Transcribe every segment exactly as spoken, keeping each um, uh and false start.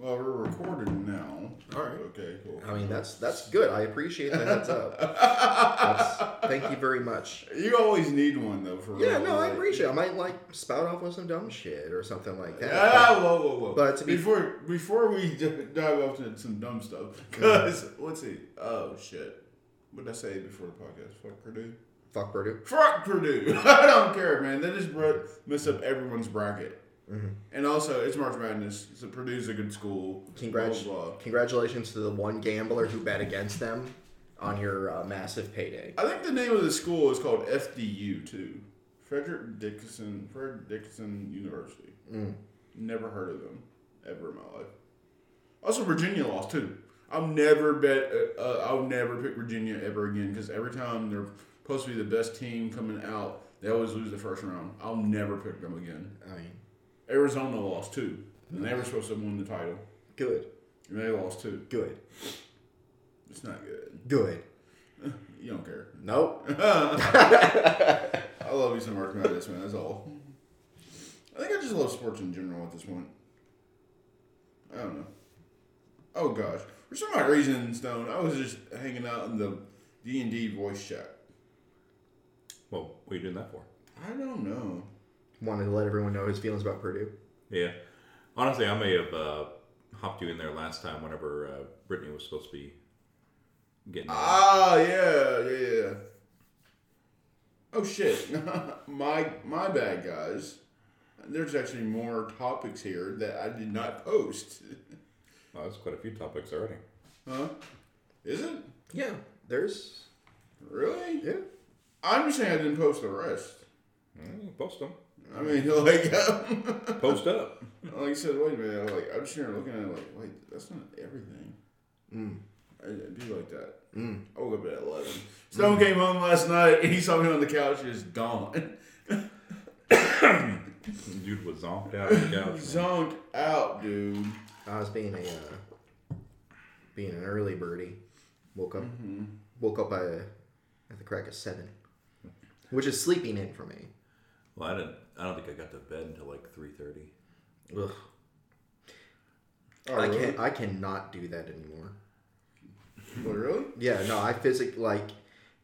Well, we're recording now. All right. Okay, cool. I mean, that's that's good. I appreciate the heads up. That's, thank you very much. You always need one, though, for yeah, real. Yeah, no, right? I appreciate it. I might, like, spout off with some dumb shit or something like that. Ah, but, whoa, whoa, whoa. But to be before, before we dive off into some dumb stuff, because, yeah. let's see. Oh, shit. What did I say before the podcast? Fuck Purdue? Fuck Purdue. Fuck Purdue. I don't care, man. They just mess up everyone's bracket. Mm-hmm. And also, it's March Madness. So Purdue's a good school. Congrats, blah, blah, blah. Congratulations to the one gambler who bet against them on your uh, massive payday. I think the name of the school is called F D U too. Frederick Dickinson, Fred Dickinson University. Mm. Never heard of them ever in my life. Also, Virginia lost too. I'll never bet. Uh, I'll never pick Virginia ever again because every time they're supposed to be the best team coming out, they always lose the first round. I'll never pick them again. I mean. Arizona lost two. And they were supposed to win the title. Good. And they lost two. Good. It's not good. Good. You don't care. Nope. I love you so much about this, man. That's all. I think I just love sports in general at this point. I don't know. Oh, gosh. For some odd reason, Stone, I was just hanging out in the D and D voice chat. Well, what are you doing that for? I don't know. Wanted to let everyone know his feelings about Purdue. Yeah. Honestly, I may have uh, hopped you in there last time whenever uh, Brittany was supposed to be getting... Ah, yeah, yeah, yeah. Oh, shit. my my bad, guys. There's actually more topics here that I did not post. Well, that's quite a few topics already. Huh? Is it? Yeah. There's... Really? Yeah. I'm just saying I didn't post the rest. Mm, post them. I mean, like, post up. Like I said, wait a minute. Like, I'm just here looking at it like, wait, that's not everything. Mm. I'd be like that. Mm. I woke up at eleven. Stone mm. came home last night and he saw me on the couch just gone. Dude was zonked out on the couch. Zonked out, dude. I was being a uh, being an early birdie. Woke up. Mm-hmm. Woke up by uh, at the crack of seven, which is sleeping in for me. Well, I didn't. I don't think I got to bed until like three thirty. Ugh. Oh, I really? can I cannot do that anymore. What, really? Yeah. No. I physically like.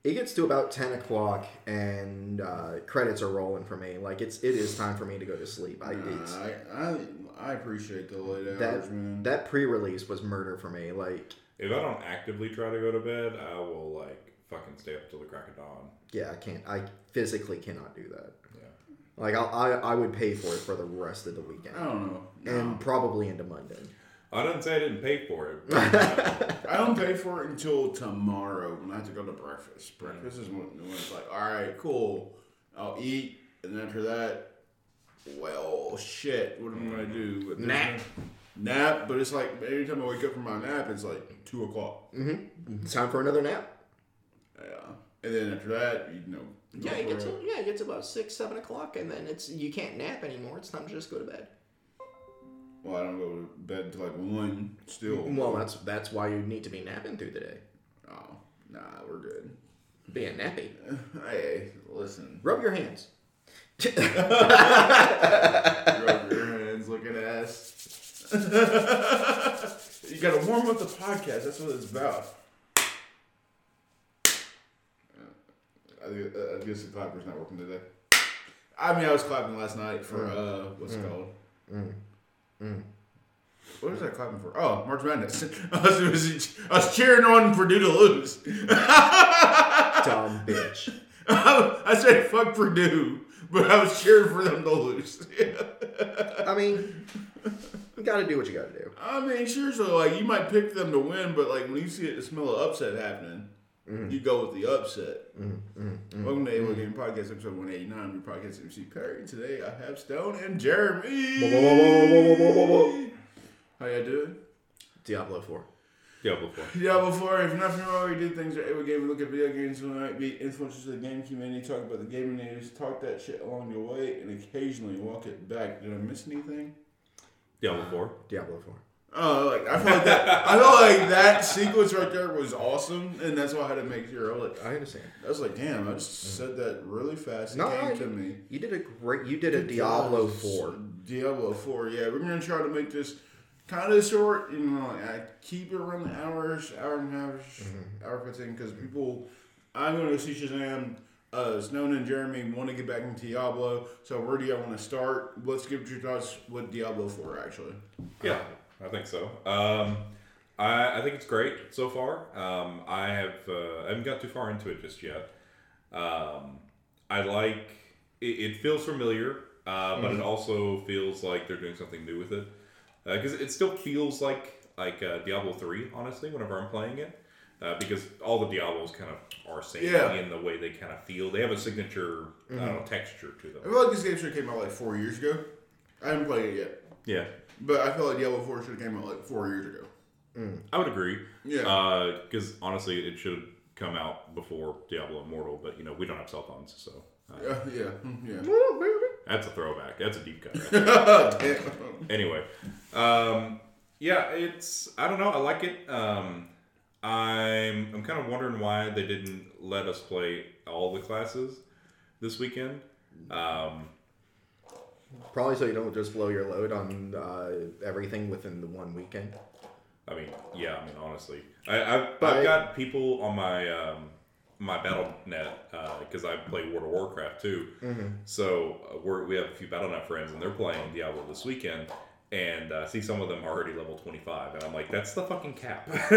It gets to about ten o'clock and uh, credits are rolling for me. Like it's it is time for me to go to sleep. I nah, it's, I, I I appreciate the late hours, that, man. That pre-release was murder for me. Like if I don't actively try to go to bed, I will like fucking stay up till the crack of dawn. Yeah, I can't. I physically cannot do that. Like, I, I I would pay for it for the rest of the weekend. I don't know. No. And probably into Monday. I didn't say I didn't pay for it. I don't pay for it until tomorrow when I have to go to breakfast. Breakfast is when, when it's like, all right, cool. I'll eat. And after that, well, shit. What am I going to do? But nap. Nap. But it's like, every time I wake up from my nap, it's like two o'clock. Mm-hmm. It's time for another nap. Yeah. And then after that, you know. Yeah, it gets to, yeah, it gets about six, seven o'clock, and then it's you can't nap anymore. It's time to just go to bed. Well, I don't go to bed till like one still. Well, that's that's why you need to be napping through the day. Oh, nah, we're good. Being nappy. Hey, listen. Rub your hands. Rub your hands, looking ass. You gotta warm up the podcast. That's what it's about. I guess the clapper's not working today. I mean, I was clapping last night for, uh, what's it mm. called? Mm. Mm. What was I clapping for? Oh, March Madness. I, was, was, I was cheering on Purdue to lose. Dumb bitch. I, I said fuck Purdue, but I was cheering for them to lose. I mean, you gotta do what you gotta do. I mean, seriously, like, you might pick them to win, but, like, when you see it, the smell of upset happening. Mm. You go with the upset. Mm, mm, mm, Welcome to Able Gaming Podcast, episode one eighty-nine. Your podcast M C Perry. Today I have Stone and Jeremy. Whoa, whoa, whoa, whoa, whoa, whoa, whoa. How y'all doing? Diablo four. Diablo four. Diablo four. If you're not familiar, all we do things at Able Gaming. Look at video games, we might be influencers of the game community. Talk about the gaming news. Talk that shit along the way, and occasionally walk it back. Did I miss anything? Diablo four. Diablo four. Oh, like I feel like that. I feel like that sequence right there was awesome, and that's why I had to make sure. I, like, I understand. I was like, damn, I just said that really fast. It no, came I, to me. You did a great. You did a Diablo four. Diablo four, yeah. We're gonna try to make this kind of short. You know, I keep it around the hours, hour and a half, mm-hmm. hour fifteen, because people, I'm going to see Shazam. Uh, Snowden and Jeremy want to get back into Diablo, so where do y'all want to start? Let's give your thoughts with Diablo four, actually. Yeah, I think so. Um, I, I think it's great so far. Um, I have uh, I haven't got too far into it just yet. Um, I like it, it feels familiar, uh, but mm-hmm. it also feels like they're doing something new with it because uh, it still feels like like uh, Diablo three, honestly, whenever I'm playing it. Uh, because all the Diablos kind of are samey yeah. in the way they kind of feel. They have a signature mm-hmm. I don't know, texture to them. I feel like this game should have came out like four years ago. I haven't played it yet. Yeah. But I feel like Diablo four should have came out like four years ago. Mm. I would agree. Yeah. Because uh, honestly, it should have come out before Diablo Immortal, but you know, we don't have cell phones, so. Uh, yeah. Yeah. yeah. That's a throwback. That's a deep cut. Right there. Anyway. Um, yeah, it's, I don't know. I like it. Um, I'm I'm kind of wondering why they didn't let us play all the classes this weekend. Um, Probably so you don't just blow your load on uh, everything within the one weekend. I mean, yeah. I mean, honestly, I, I've, I've got people on my um, my BattleNet because uh, I play World of Warcraft too. Mm-hmm. So we're, we have a few BattleNet friends, and they're playing Diablo this weekend. And I uh, see some of them are already level twenty-five, and I'm like, that's the fucking cap. That's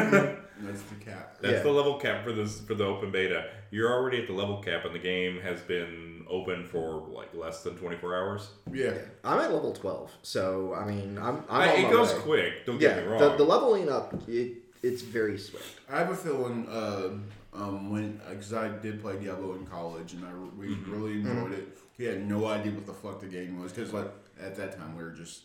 the cap. That's yeah. the level cap for this for the open beta. You're already at the level cap, and the game has been open for like less than twenty-four hours. Yeah, I'm at level twelve, so I mean, I'm. I'm I, it goes way. quick. Don't yeah, get me wrong. The, the leveling up, it it's very swift. I have a feeling, uh, um, when because I did play Diablo in college, and I we mm-hmm. really enjoyed mm-hmm. it. We had no idea what the fuck the game was because, like, at that time we were just.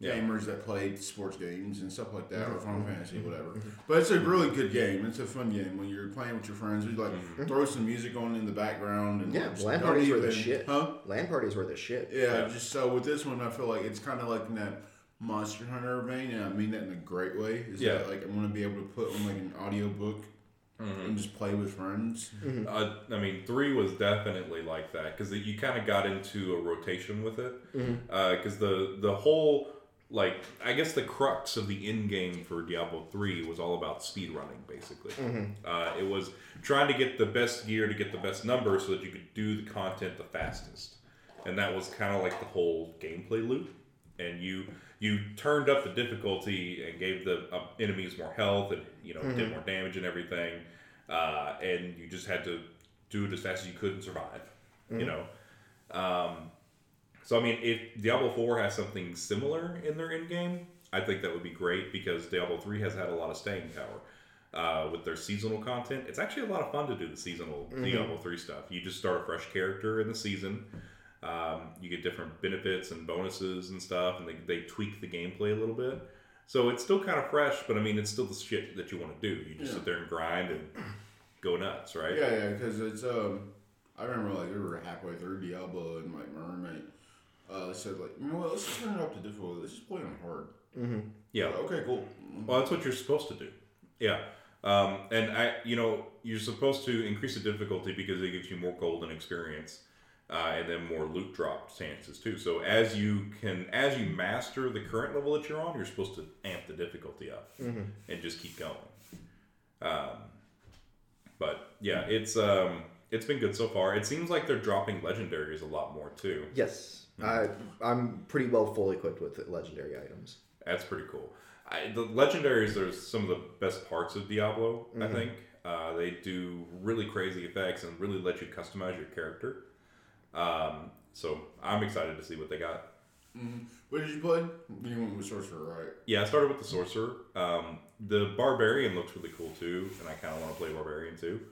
Yeah. Gamers that played sports games and stuff like that, mm-hmm. or Final Fantasy, whatever. Mm-hmm. But it's a really good game. It's a fun game when you're playing with your friends. You like mm-hmm. throw some music on in the background. And yeah, land parties even, were the shit. Huh? Land parties were the shit. Yeah, yeah. Just so with this one, I feel like it's kind of like in that Monster Hunter vein, and I mean that in a great way. Is yeah. that like I'm gonna be able to put on like an audiobook mm-hmm. and just play with friends. Mm-hmm. Uh, I mean, three was definitely like that because you kind of got into a rotation with it because mm-hmm. uh, the the whole like, I guess the crux of the end game for Diablo three was all about speedrunning, basically. Mm-hmm. Uh, it was trying to get the best gear to get the best numbers so that you could do the content the fastest. And that was kind of like the whole gameplay loop. And you you turned up the difficulty and gave the uh, enemies more health and, you know, mm-hmm. did more damage and everything. Uh, and you just had to do it as fast as you could and survive, mm-hmm. you know. Um... So, I mean, if Diablo four has something similar in their endgame, I think that would be great because Diablo three has had a lot of staying power. Uh, with their seasonal content, it's actually a lot of fun to do the seasonal mm-hmm. Diablo three stuff. You just start a fresh character in the season. Um, you get different benefits and bonuses and stuff, and they, they tweak the gameplay a little bit. So it's still kind of fresh, but, I mean, it's still the shit that you want to do. You just yeah. sit there and grind and go nuts, right? Yeah, yeah, because it's... Um, I remember, like, we were halfway through Diablo, and, like, my roommate... Uh, said, like, you know what, let's just turn it up to difficulty. Let's just play on hard. Mm-hmm. Yeah. Like, okay, cool. Well, that's what you're supposed to do. Yeah. Um, and, I, you know, you're supposed to increase the difficulty because it gives you more gold and experience uh, and then more loot drop chances, too. So as you can, as you master the current level that you're on, you're supposed to amp the difficulty up mm-hmm. and just keep going. Um, but, yeah, it's um, it's been good so far. It seems like they're dropping legendaries a lot more, too. Yes. I, I'm pretty well full equipped with it, legendary items. That's pretty cool. I, the legendaries are some of the best parts of Diablo, mm-hmm. I think. Uh, they do really crazy effects and really let you customize your character. Um, so I'm excited to see what they got. Mm-hmm. What did you play? You went with Sorcerer, right? Yeah, I started with the Sorcerer. Um, the Barbarian looks really cool too, and I kind of want to play Barbarian too.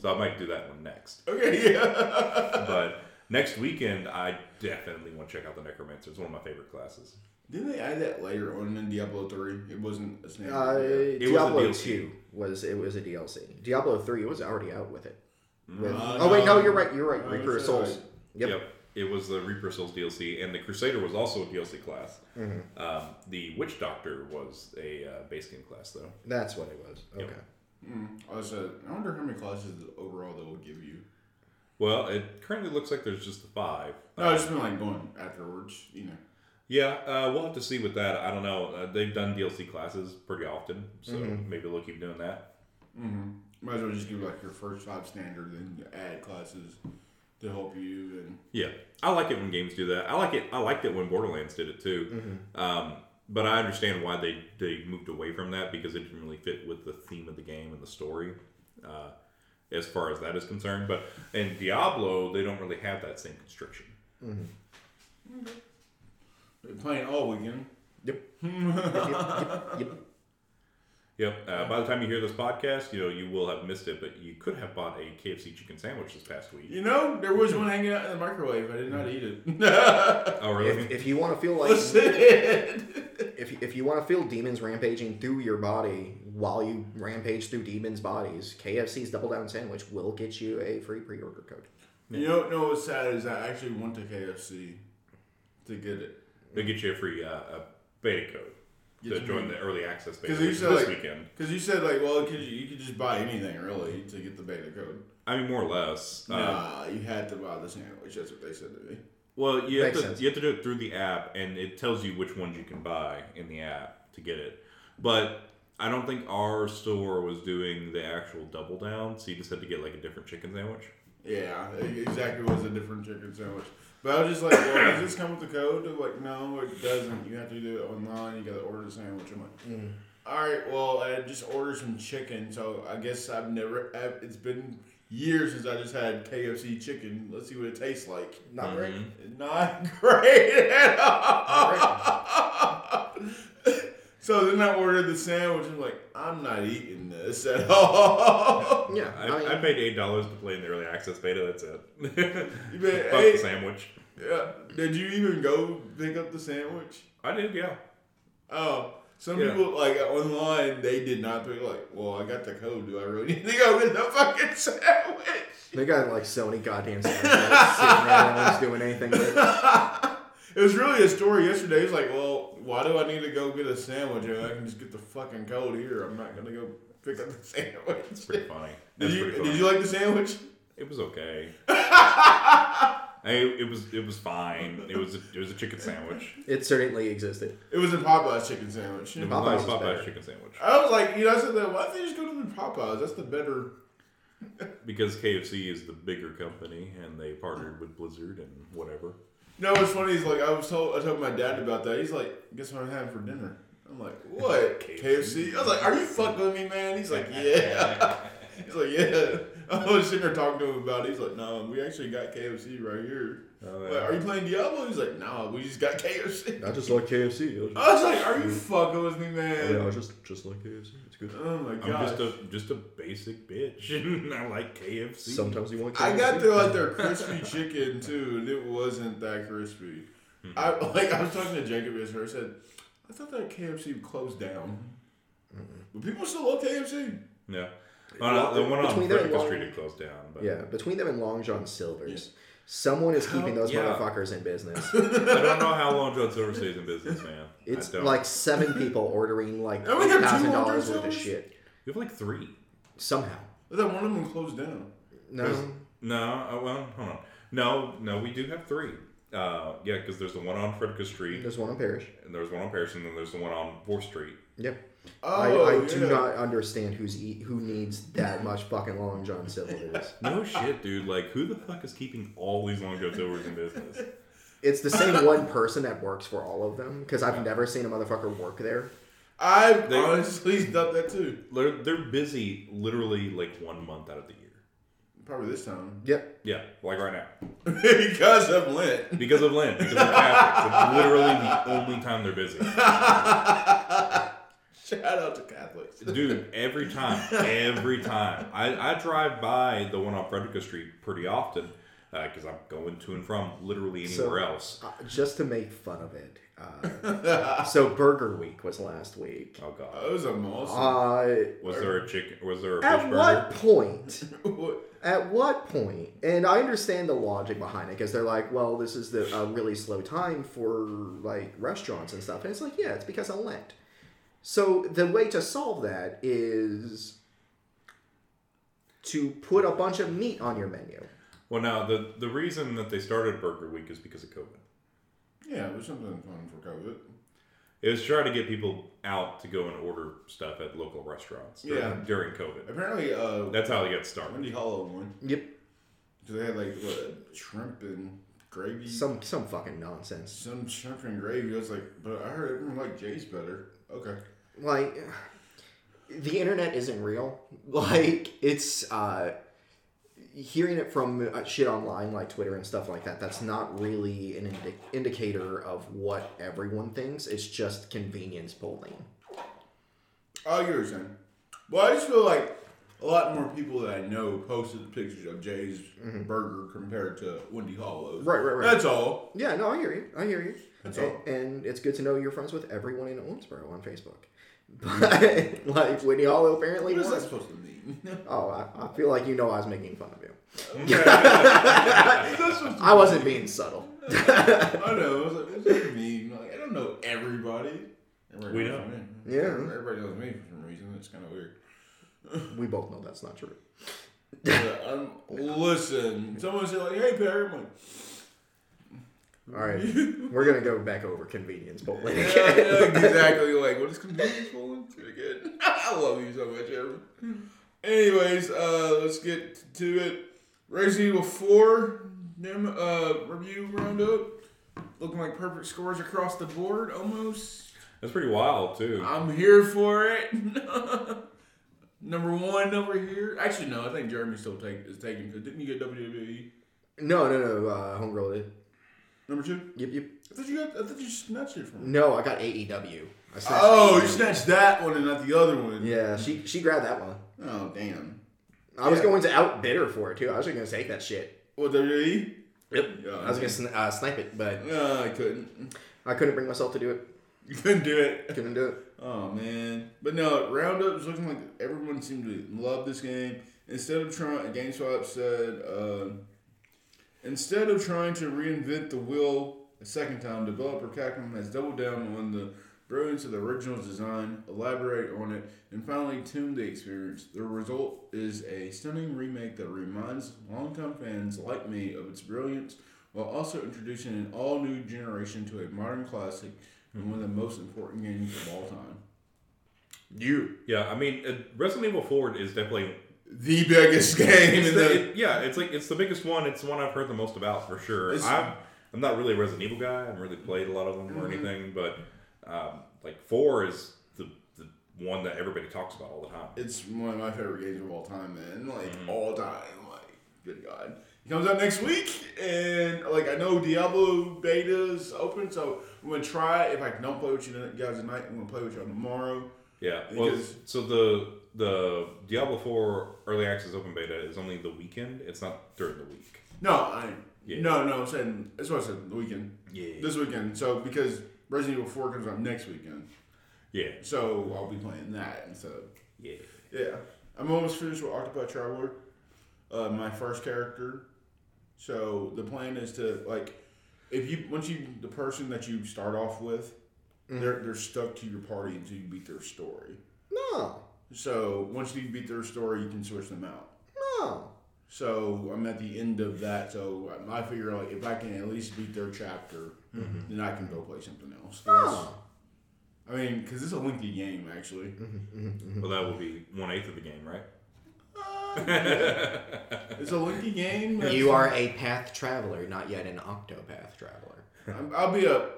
So I might do that one next. Okay, yeah. But... next weekend, I definitely want to check out the Necromancer. It's one of my favorite classes. Didn't they add that later on in Diablo three? It wasn't a snake. Uh, it Diablo was a two was it was a D L C. Diablo three was already out with it. With, uh, oh no. wait, no, you're right. You're right. Reaper of Souls. Right. Yep. yep. It was the Reaper of Souls D L C, and the Crusader was also a D L C class. Mm-hmm. Um, the Witch Doctor was a uh, base game class, though. That's what it was. Okay. Yep. Mm. I was. Uh, I wonder how many classes overall they will give you. Well, it currently looks like there's just the five. No, it's been like going afterwards, you know. Yeah, uh, we'll have to see with that. I don't know. Uh, they've done D L C classes pretty often, so mm-hmm. maybe they'll keep doing that. Mm-hmm. Might as well just give like your first five standard, then you add classes to help you. And yeah, I like it when games do that. I like it. I liked it when Borderlands did it too. Mm-hmm. Um, but I understand why they they moved away from that because it didn't really fit with the theme of the game and the story. Uh, as far as that is concerned. But in Diablo, they don't really have that same constriction. Mm-hmm. Okay. They're playing all weekend. Yep. yep. Yep. Yep. Uh, by the time you hear this podcast, you know, you will have missed it, but you could have bought a K F C chicken sandwich this past week. You know, there was one hanging out in the microwave. I did not eat it. Oh, really? If, if you want to feel like... If, if you want to feel demons rampaging through your body while you rampage through demons' bodies, K F C's Double Down Sandwich will get you a free pre-order code. Yeah. You know, know what's sad is I actually went to K F C to get it. They get you a free uh, a beta code to join the early access beta this like, weekend. Because you said, like, well, could you, you could just buy anything, really, to get the beta code. I mean, more or less. Nah, uh, you had to buy the sandwich. That's what they said to me. Well, you have, to, you have to do it through the app, and it tells you which ones you can buy in the app to get it. But I don't think our store was doing the actual Double Down, so you just had to get, like, a different chicken sandwich. Yeah, it exactly was a different chicken sandwich. But I was just like, well, does this come with the code? Like, no, it doesn't. You have to do it online. You got to order the sandwich. I'm like, mm. all right, well, I just ordered some chicken. So I guess I've never, I've, it's been years since I just had K F C chicken. Let's see what it tastes like. Not mm-hmm. great. Not great at all. Great. So then I ordered the sandwich. I'm like, I'm not eating this at all. Yeah, yeah. I, I, mean, I paid eight dollars to play in the early access beta. That's it. You paid Fuck eight, the sandwich. Yeah. Did you even go pick up the sandwich? I did, yeah. Oh. Some yeah. people, like, online, they did not pick like, well, I got the code. Do I really need to go get the fucking sandwich? They got, like, so many goddamn sandwiches sitting around and just doing anything with it. It was really a story yesterday. It was like, well, why do I need to go get a sandwich? I can just get the fucking code here. I'm not going to go pick up the sandwich. It's pretty funny. Did you, pretty funny. Did you like the sandwich? It was okay. Hey, it was it was fine. It was a, it was a chicken sandwich. It certainly existed. It was a Popeyes chicken sandwich. It was a Popeyes chicken sandwich. I was like, you know, I said that. Why don't they just go to the Popeyes? That's the better. Because K F C is the bigger company, and they partnered with Blizzard and whatever. No, what's funny is like I was told I told my dad about that. He's like, guess what I'm having for dinner? I'm like, what? K F C? I was like, are you fucking with me, man? He's like, yeah. He's like, yeah. I was sitting there talking to him about it. He's like, no, we actually got K F C right here. Oh, like, are you playing Diablo? He's like, no, nah, we just got K F C. I just like K F C. I was, I was like, are you fucking with me, man? Yeah, I just just like K F C. It's good. Oh my god. I'm just a just a basic bitch. I like K F C. Sometimes you want K F C. I got their like their crispy chicken too, and it wasn't that crispy. Mm-hmm. I like I was talking to Jacob yesterday. I said, I thought that K F C closed down. Mm-hmm. But people still love K F C. Yeah. Well, the one on Breakfast Street had closed down. But. Yeah, between them and Long John Silver's, yeah. someone is keeping those yeah. motherfuckers in business. I don't know how Long John Silver's stays in business, man. It's like seven people ordering like one thousand dollars worth of shit. You have like three. Somehow. But then one of them closed down. No. There's, no, oh, well, hold on. No, no, we do have three. Uh, yeah, because there's the one on Frederick Street. There's one on Parrish. And there's one on Parrish, and then there's the one on fourth Street. Yep. Oh, I, I yeah. do not understand who's eat, who needs that much fucking Long John Silver's. No shit, dude. Like, who the fuck is keeping all these Long John Silver's in business? It's the same one person that works for all of them, because I've never seen a motherfucker work there. I've they, honestly done that too. They're, they're busy literally like one month out of the year. Probably this time. Yep. Yeah, like right now. Because of Lent. Because of Lent. Because of Catholics. It's literally the only time they're busy. Shout out to Catholics. Dude, every time, every time. I, I drive by the one on Frederick Street pretty often because uh, I'm going to and from literally anywhere so, else. Uh, just to make fun of it. Uh, so Burger Week was last week. Oh god, that was a monster. Uh, was there a chicken? Was there a fish burger? At what point? what? At what point? And I understand the logic behind it because they're like, well, this is the a really slow time for like restaurants and stuff, and it's like, yeah, it's because of Lent. So the way to solve that is to put a bunch of meat on your menu. Well, now the the reason that they started Burger Week is because of COVID. Yeah, it was something fun for COVID. It was trying to get people out to go and order stuff at local restaurants during, yeah. during COVID. Apparently, uh, that's how they got started. Wendy Hollow one. Yep. So they had like what, shrimp and gravy. Some some fucking nonsense. Some shrimp and gravy. I was like, but I heard everyone liked Jay's better. Okay. Like, the internet isn't real. Like, it's uh, hearing it from shit online, like Twitter and stuff like that. That's not really an indi- indicator of what everyone thinks. It's just convenience polling. Oh, you're saying. Well, I just feel like a lot more people that I know posted pictures of Jay's mm-hmm. burger compared to Wendy Hollow's. Right, right, right. That's all. Yeah, no, I hear you. I hear you. That's and, all. And it's good to know you're friends with everyone in Owensboro on Facebook. But, like, Wendy Hollow apparently What was. Is that supposed to mean? oh, I, I feel like you know I was making fun of you. Okay. I wasn't mean? being subtle. I know. I was like, what's that mean? Like, I don't know everybody. everybody we know. Yeah. Everybody knows me for some reason. It's kind of weird. We both know that's not true. Yeah, I'm, listen, someone said, like, hey, Perry. I'm like, all right, we're going to go back over convenience polling again. Yeah, yeah, exactly. Like, what is convenience polling? It's pretty good. I love you so much, Evan. Anyways, uh, let's get to it. Resident Evil four uh, review roundup. Looking like perfect scores across the board, almost. That's pretty wild, too. I'm here for it. Number one over here. Actually, no. I think Jeremy still take, is taking. Didn't you get W W E? No, no, no. Uh, Homegirl did. Number two. Yep, yep. I thought you got. I thought you snatched it from. No, I got A E W. I oh, A E W. You snatched that one and not the other one. Yeah, she she grabbed that one. Oh damn. I yeah. was going to outbid her for it too. I was just going to take that shit. What, W W E? Yep. Yeah, I was going to uh, snipe it, but no, I couldn't. I couldn't bring myself to do it. You couldn't do it. Couldn't do it. Oh, man. But no, Roundup is looking like everyone seemed to love this game. Instead of trying, GameStop said, uh, instead of trying to reinvent the wheel a second time, developer Capcom has doubled down on the brilliance of the original's design, elaborate on it, and finally tuned the experience. The result is a stunning remake that reminds longtime fans like me of its brilliance, while also introducing an all-new generation to a modern classic and one of the most important games of all time. You. Yeah, I mean, Resident Evil four is definitely the biggest game. In the, the, it, yeah, it's like it's the biggest one. It's the one I've heard the most about, for sure. I'm, I'm not really a Resident Evil guy. I haven't really played a lot of them mm-hmm. or anything, but um, like four is the, the one that everybody talks about all the time. It's one of my favorite games of all time, man. Like, mm-hmm. all time. Like, good God. It comes out next week, and like I know Diablo beta's open, so I'm gonna try it. If I don't play with you guys tonight, I'm gonna play with y'all tomorrow. Yeah. Well, so the the Diablo four early access open beta is only the weekend. It's not during the week. No, I yeah. no no. I'm saying that's what I said. The weekend. Yeah. This weekend. So because Resident Evil four comes out next weekend. Yeah. So I'll be playing that instead. Yeah. Yeah. I'm almost finished with Octopath Traveler, uh, my first character. So the plan is to, like, if you once you the person that you start off with, mm-hmm. they're they're stuck to your party until you beat their story. No. So once you beat their story, you can switch them out. No. So I'm at the end of that. So I figure, like, if I can at least beat their chapter, mm-hmm. then I can go play something else. No. I mean, because it's a lengthy game, actually. Mm-hmm. Mm-hmm. Well, that will be one eighth of the game, right? Yeah. It's a lengthy game. You are a path traveler, not yet an octopath traveler. I'm, I'll be a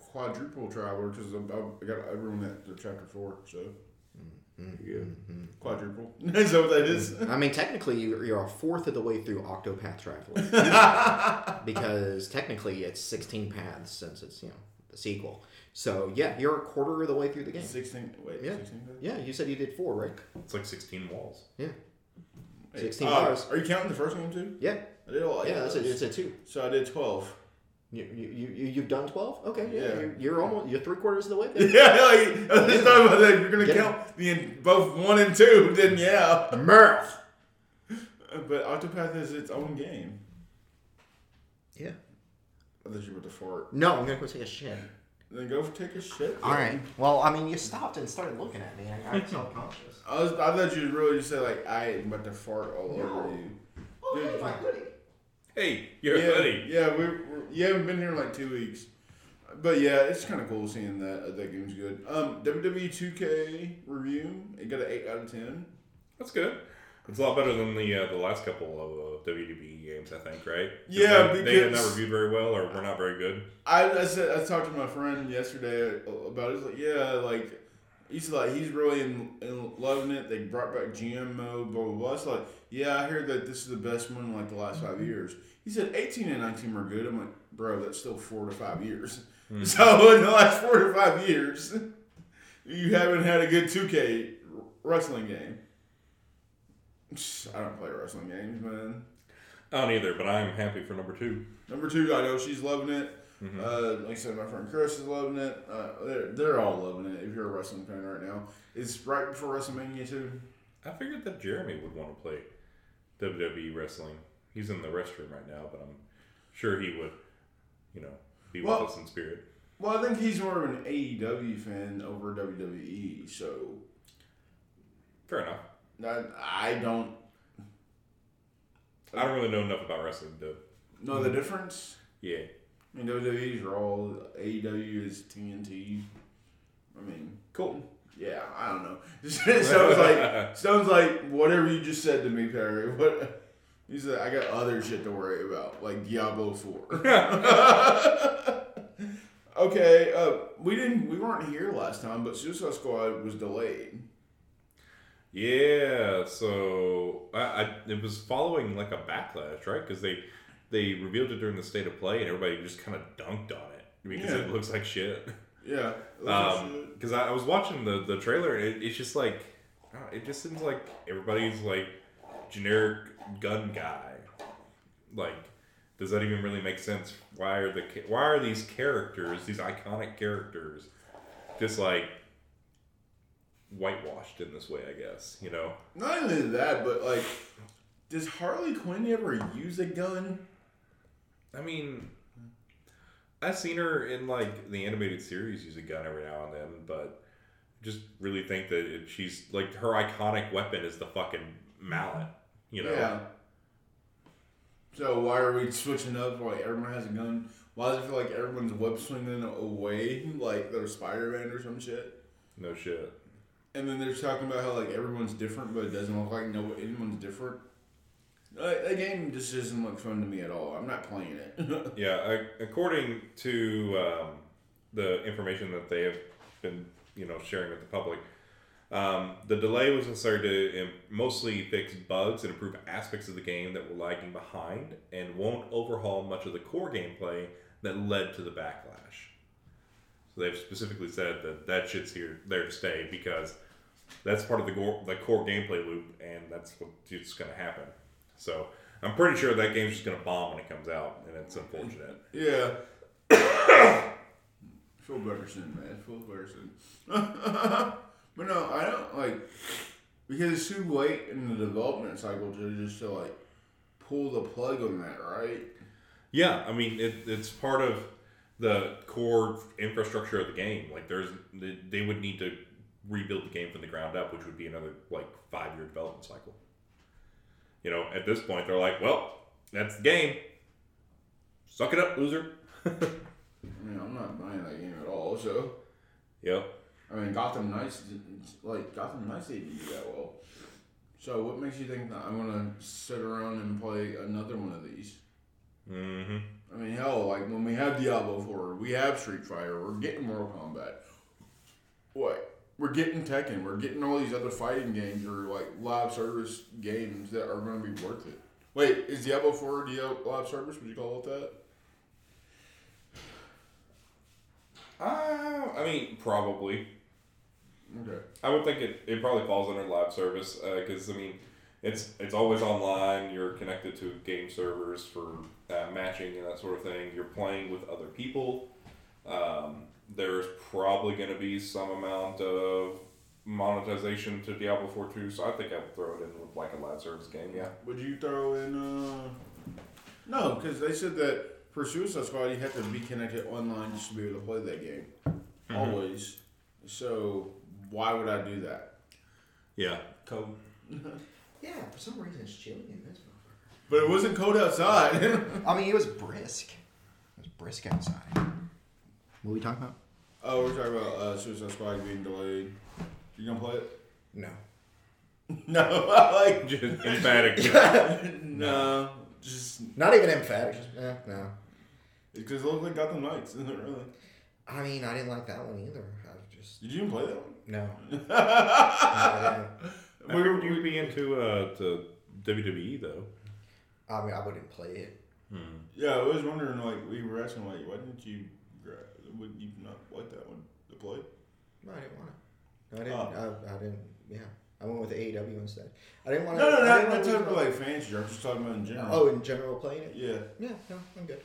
quadruple traveler because I got everyone at chapter four, so mm-hmm. yeah, mm-hmm. quadruple. Is that what that is? I mean, technically, you're, you're a fourth of the way through Octopath Traveler because technically it's sixteen paths since it's, you know, the sequel. So yeah, you're a quarter of the way through the game. Sixteen. Wait, yeah, sixteen paths? Yeah. You said you did four, right? It's like sixteen walls. Yeah. sixteen uh, hours. Are you counting the first one too? Yeah. I did all eight. Yeah, that's a, it's a two. So I did twelve. You you you you've done twelve? Okay. Yeah. yeah. You're, you're almost you're three quarters of the way there. Yeah. Like, I was just talking about that. You're gonna Get count it. the both one and two. Then yeah. Merf. But Octopath is its own game. Yeah. I thought you were the fart. No, I'm gonna go take a shit. Then go for take a shit. All right. You. Well, I mean, you stopped and started looking at me. I got self-conscious. I, was, I thought you really just said, like, I am about to fart all no. over you. Oh, dude, hey, my hoodie. Hey, your yeah, hoodie. Yeah, we, we're, you haven't been here in like two weeks. but yeah, it's kind of cool seeing that that game's good. Um, W W E two K review, it got an eight out of ten. That's good. It's a lot better than the uh, the last couple of uh, W W E games, I think, right? Yeah, they, because... they have not reviewed very well, or were not very good. I I, said, I talked to my friend yesterday about it. He's like, yeah, like, he's like, he's really in, in loving it. They brought back G M mode, blah, blah, blah. It's like, yeah, I heard that this is the best one in, like, the last five years. He said eighteen and nineteen were good. I'm like, bro, that's still four to five years. Mm. So, in the last four to five years, you haven't had a good two K wrestling game. I don't play wrestling games, man. I don't either, but I'm happy for number two. Number two, I know she's loving it. Mm-hmm. Uh, like I said, my friend Chris is loving it. Uh, they're, they're all loving it if you're a wrestling fan right now. It's right before WrestleMania two. I figured that Jeremy would want to play W W E wrestling. He's in the restroom right now, but I'm sure he would, you know, be well, with us in spirit. Well, I think he's more of an A E W fan over W W E, so... Fair enough. I don't... I don't really know enough about wrestling, though. Know the difference? Yeah. I mean, W W E's Raw, A E W is T N T. I mean... Cool. Yeah, I don't know. Stone's like, Stone's like, whatever you just said to me, Perry. What? He's like, I got other shit to worry about, like Diablo four. Okay, uh, we didn't, we weren't here last time, but Suicide Squad was delayed. Yeah, so I, I, it was following like a backlash, right? Because they they revealed it during the State of Play, and everybody just kind of dunked on it because yeah. It looks like shit. Yeah, because um, I, I was watching the, the trailer, and it, it's just like it just seems like everybody's like generic gun guy. Like, does that even really make sense? Why are the why are these characters, these iconic characters, just like whitewashed in this way, I guess, you know? Not only that, but, like, does Harley Quinn ever use a gun? I mean, I've seen her in, like, the animated series use a gun every now and then, but just really think that it, she's, like, her iconic weapon is the fucking mallet, you know? Yeah. So why are we switching up? Like, everyone has a gun? Why does it feel like everyone's web swinging away, like they're Spider-Man or some shit? No shit. And then they're talking about how, like, everyone's different, but it doesn't look like no anyone's different. Like, that game just doesn't look fun to me at all. I'm not playing it. Yeah, according to um, the information that they have been, you know, sharing with the public, um, the delay was necessary to mostly fix bugs and improve aspects of the game that were lagging behind and won't overhaul much of the core gameplay that led to the backlash. So they've specifically said that that shit's here there to stay because that's part of the, go- the core gameplay loop, and that's what's going to happen. So I'm pretty sure that game's just going to bomb when it comes out, and it's unfortunate. Yeah. Phil Burson, man. Phil Burson. But no, I don't, like, because it's too late in the development cycle to just to, like, pull the plug on that, right? Yeah, I mean, it, it's part of the core infrastructure of the game. Like, there's, they would need to rebuild the game from the ground up, which would be another, like, five-year development cycle. You know, at this point, they're like, well, that's the game. Suck it up, loser. I mean, I'm not buying that game at all, so. Yep. I mean, Gotham Knights, didn't, like, Gotham Knights didn't do that well. So, what makes you think that I'm going to sit around and play another one of these? Mm-hmm. I mean, hell, like, when we have Diablo four, we have Street Fighter, we're getting Mortal Kombat. What? We're getting Tekken, we're getting all these other fighting games or, like, live service games that are going to be worth it. Wait, is Diablo four live service? Would you call it that? Uh, I mean, probably. Okay. I would think it, it probably falls under live service, because, uh, I mean... It's it's always online. You're connected to game servers for uh, matching and that sort of thing. You're playing with other people. Um, there's probably going to be some amount of monetization to Diablo four too, so I think I would throw it in with like a live service game, yeah. Would you throw in... Uh... No, because they said that for Suicide Squad, you have to be connected online just to be able to play that game. Mm-hmm. Always. So, why would I do that? Yeah. Code. Yeah, for some reason it's chilly in this motherfucker. But it wasn't cold outside. I mean, it was brisk. It was brisk outside. What are we talking about? Oh, we're talking about uh, Suicide Squad being delayed. You gonna play it? No. No, like just emphatic. Yeah, no, just not even emphatic. Just, eh, no, because it looked like Gotham Knights, isn't it? Really? I mean, I didn't like that one either. I just did you even play that one? No. no I didn't. Where would you be into uh, to W W E though? I mean, I wouldn't play it. Hmm. Yeah, I was wondering. Like, we were asking, like, why didn't you? Would you not like that one to play? No, I didn't want it. No, I didn't. Oh. I, I didn't. Yeah. I went with A E W instead. I didn't want to. No, no, no. I'm talking about like fans. I'm just talking about in general. Oh, in general playing it? Yeah. Yeah, no, I'm good.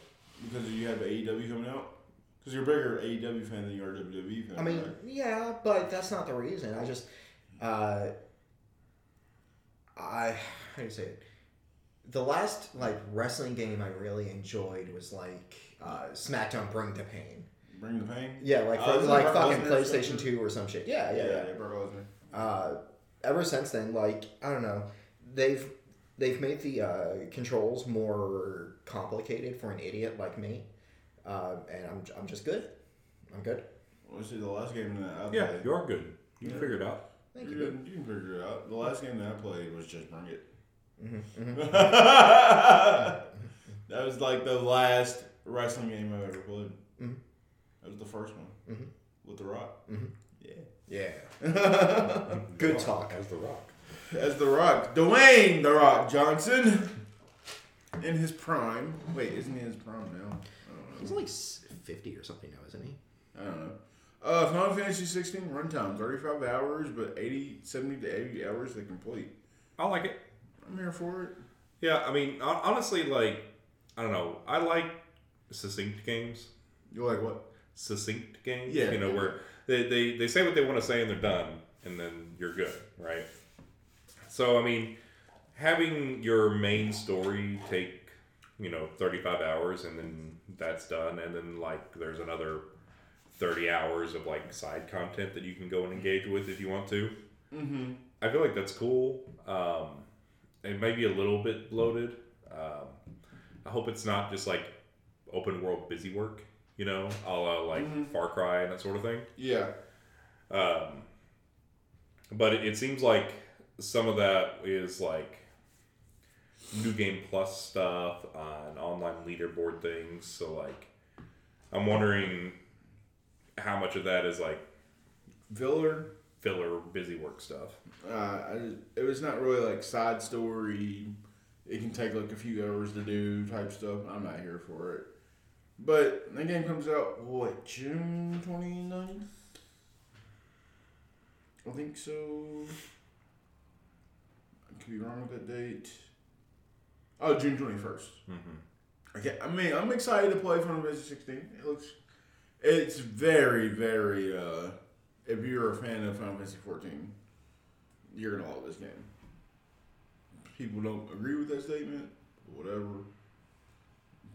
Because you have A E W coming out? Because you're a bigger A E W fan than you are a W W E fan. I mean, right? Yeah, but that's not the reason. I just, uh, I, how do you say it? The last, like, wrestling game I really enjoyed was, like, uh, SmackDown Bring the Pain. Bring the Pain? Yeah, like, uh, for, like fucking PlayStation two or some shit. Yeah, yeah, yeah. yeah. yeah Brock Lesnar. Uh, Ever since then, like, I don't know, they've they've made the uh, controls more complicated for an idiot like me, uh, and I'm I'm just good. I'm good. Well, see, the last game that I played... Yeah, you are good. You yeah. can figure it out. Thank You're you. Good. You can figure it out. The last game that I played was just Bring It. Mm-hmm. Mm-hmm. That was, like, the last wrestling game I've ever played. Mm-hmm. That was the first one. Mm-hmm. With The Rock. Mm-hmm. Yeah. Yeah. Good talk. As The Rock. As The Rock. Dwayne The Rock Johnson. In his prime. Wait, isn't he in his prime now? I don't know. He's like fifty or something now, isn't he? I don't know. Uh, Final Fantasy sixteen runtime. thirty-five hours, but eighty, seventy to eighty hours to complete. I like it. I'm here for it. Yeah, I mean, honestly, like, I don't know. I like succinct games. You like what? Succinct games? Yeah. You know, yeah. where... They, they they say what they want to say and they're done, and then you're good, right? So, I mean, having your main story take, you know, thirty-five hours, and then that's done, and then, like, there's another thirty hours of, like, side content that you can go and engage with if you want to. Mm-hmm. I feel like that's cool. Um, it may be a little bit bloated. Um, I hope it's not just, like, open-world busy work. You know, a la, like, mm-hmm. Far Cry and that sort of thing. Yeah. Um, but it, it seems like some of that is, like, New Game Plus stuff uh, and online leaderboard things. So, like, I'm wondering how much of that is, like, filler, filler busy work stuff. Uh, I, it was not really, like, side story, it can take, like, a few hours to do type stuff. I'm not here for it. But the game comes out, what, June twenty-ninth? I think so. I could be wrong with that date. Oh, June twenty-first. Mm-hmm. Okay, I mean, I'm excited to play Final Fantasy sixteen. It looks, it's very, very, uh, if you're a fan of Final Fantasy fourteen, you're going to love this game. People don't agree with that statement, whatever.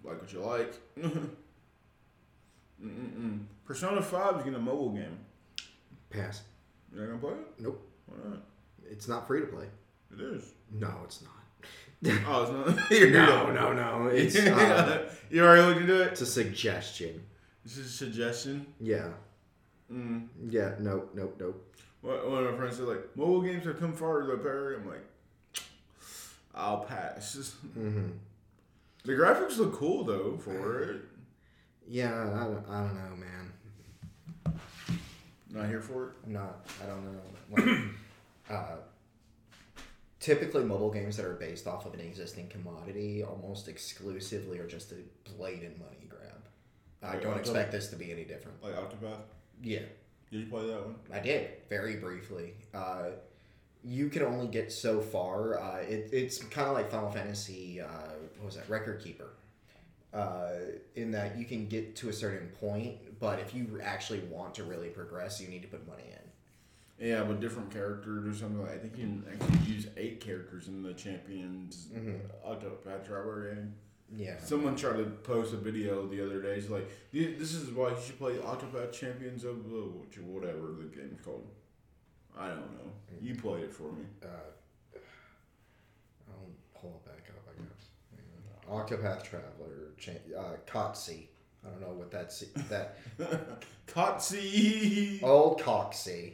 Like what you like. Mm-mm-mm. Persona five is getting a mobile game. Pass. You're not going to play it? Nope. Why not? It's not free to play. It is. No, it's not. Oh, it's not? You're no, no, no, no. It's, uh, you already looking to do it? It's a suggestion. This is a suggestion? Yeah. Mm. Yeah, nope, nope, nope. One of my friends said, like, mobile games have come far to the parry. I'm like, I'll pass. Mm-hmm. The graphics look cool, though, for it. Yeah, I don't, I don't know, man. Not here for it? I'm not. I don't know. Like, uh, typically, mobile games that are based off of an existing commodity almost exclusively are just a blatant money grab. I like don't Octopath? Expect this to be any different. Like Octopath? Yeah. Did you play that one? I did, very briefly. Uh, you can only get so far. Uh, it, it's kind of like Final Fantasy... Uh, What was that? Record Keeper. Uh, in that you can get to a certain point, but if you actually want to really progress, you need to put money in. Yeah, but different characters or something like that. I think you can actually use eight characters in the Champions Octopath Traveler game. Yeah. Someone tried to post a video the other day. It's like, this is why you should play Octopath Champions of the whatever the game's called. I don't know. You played it for me. Uh, I'll pull it back up, I guess. Octopath Traveler, uh, C O T C. I don't know what that's that. Coxie. Old Coxie.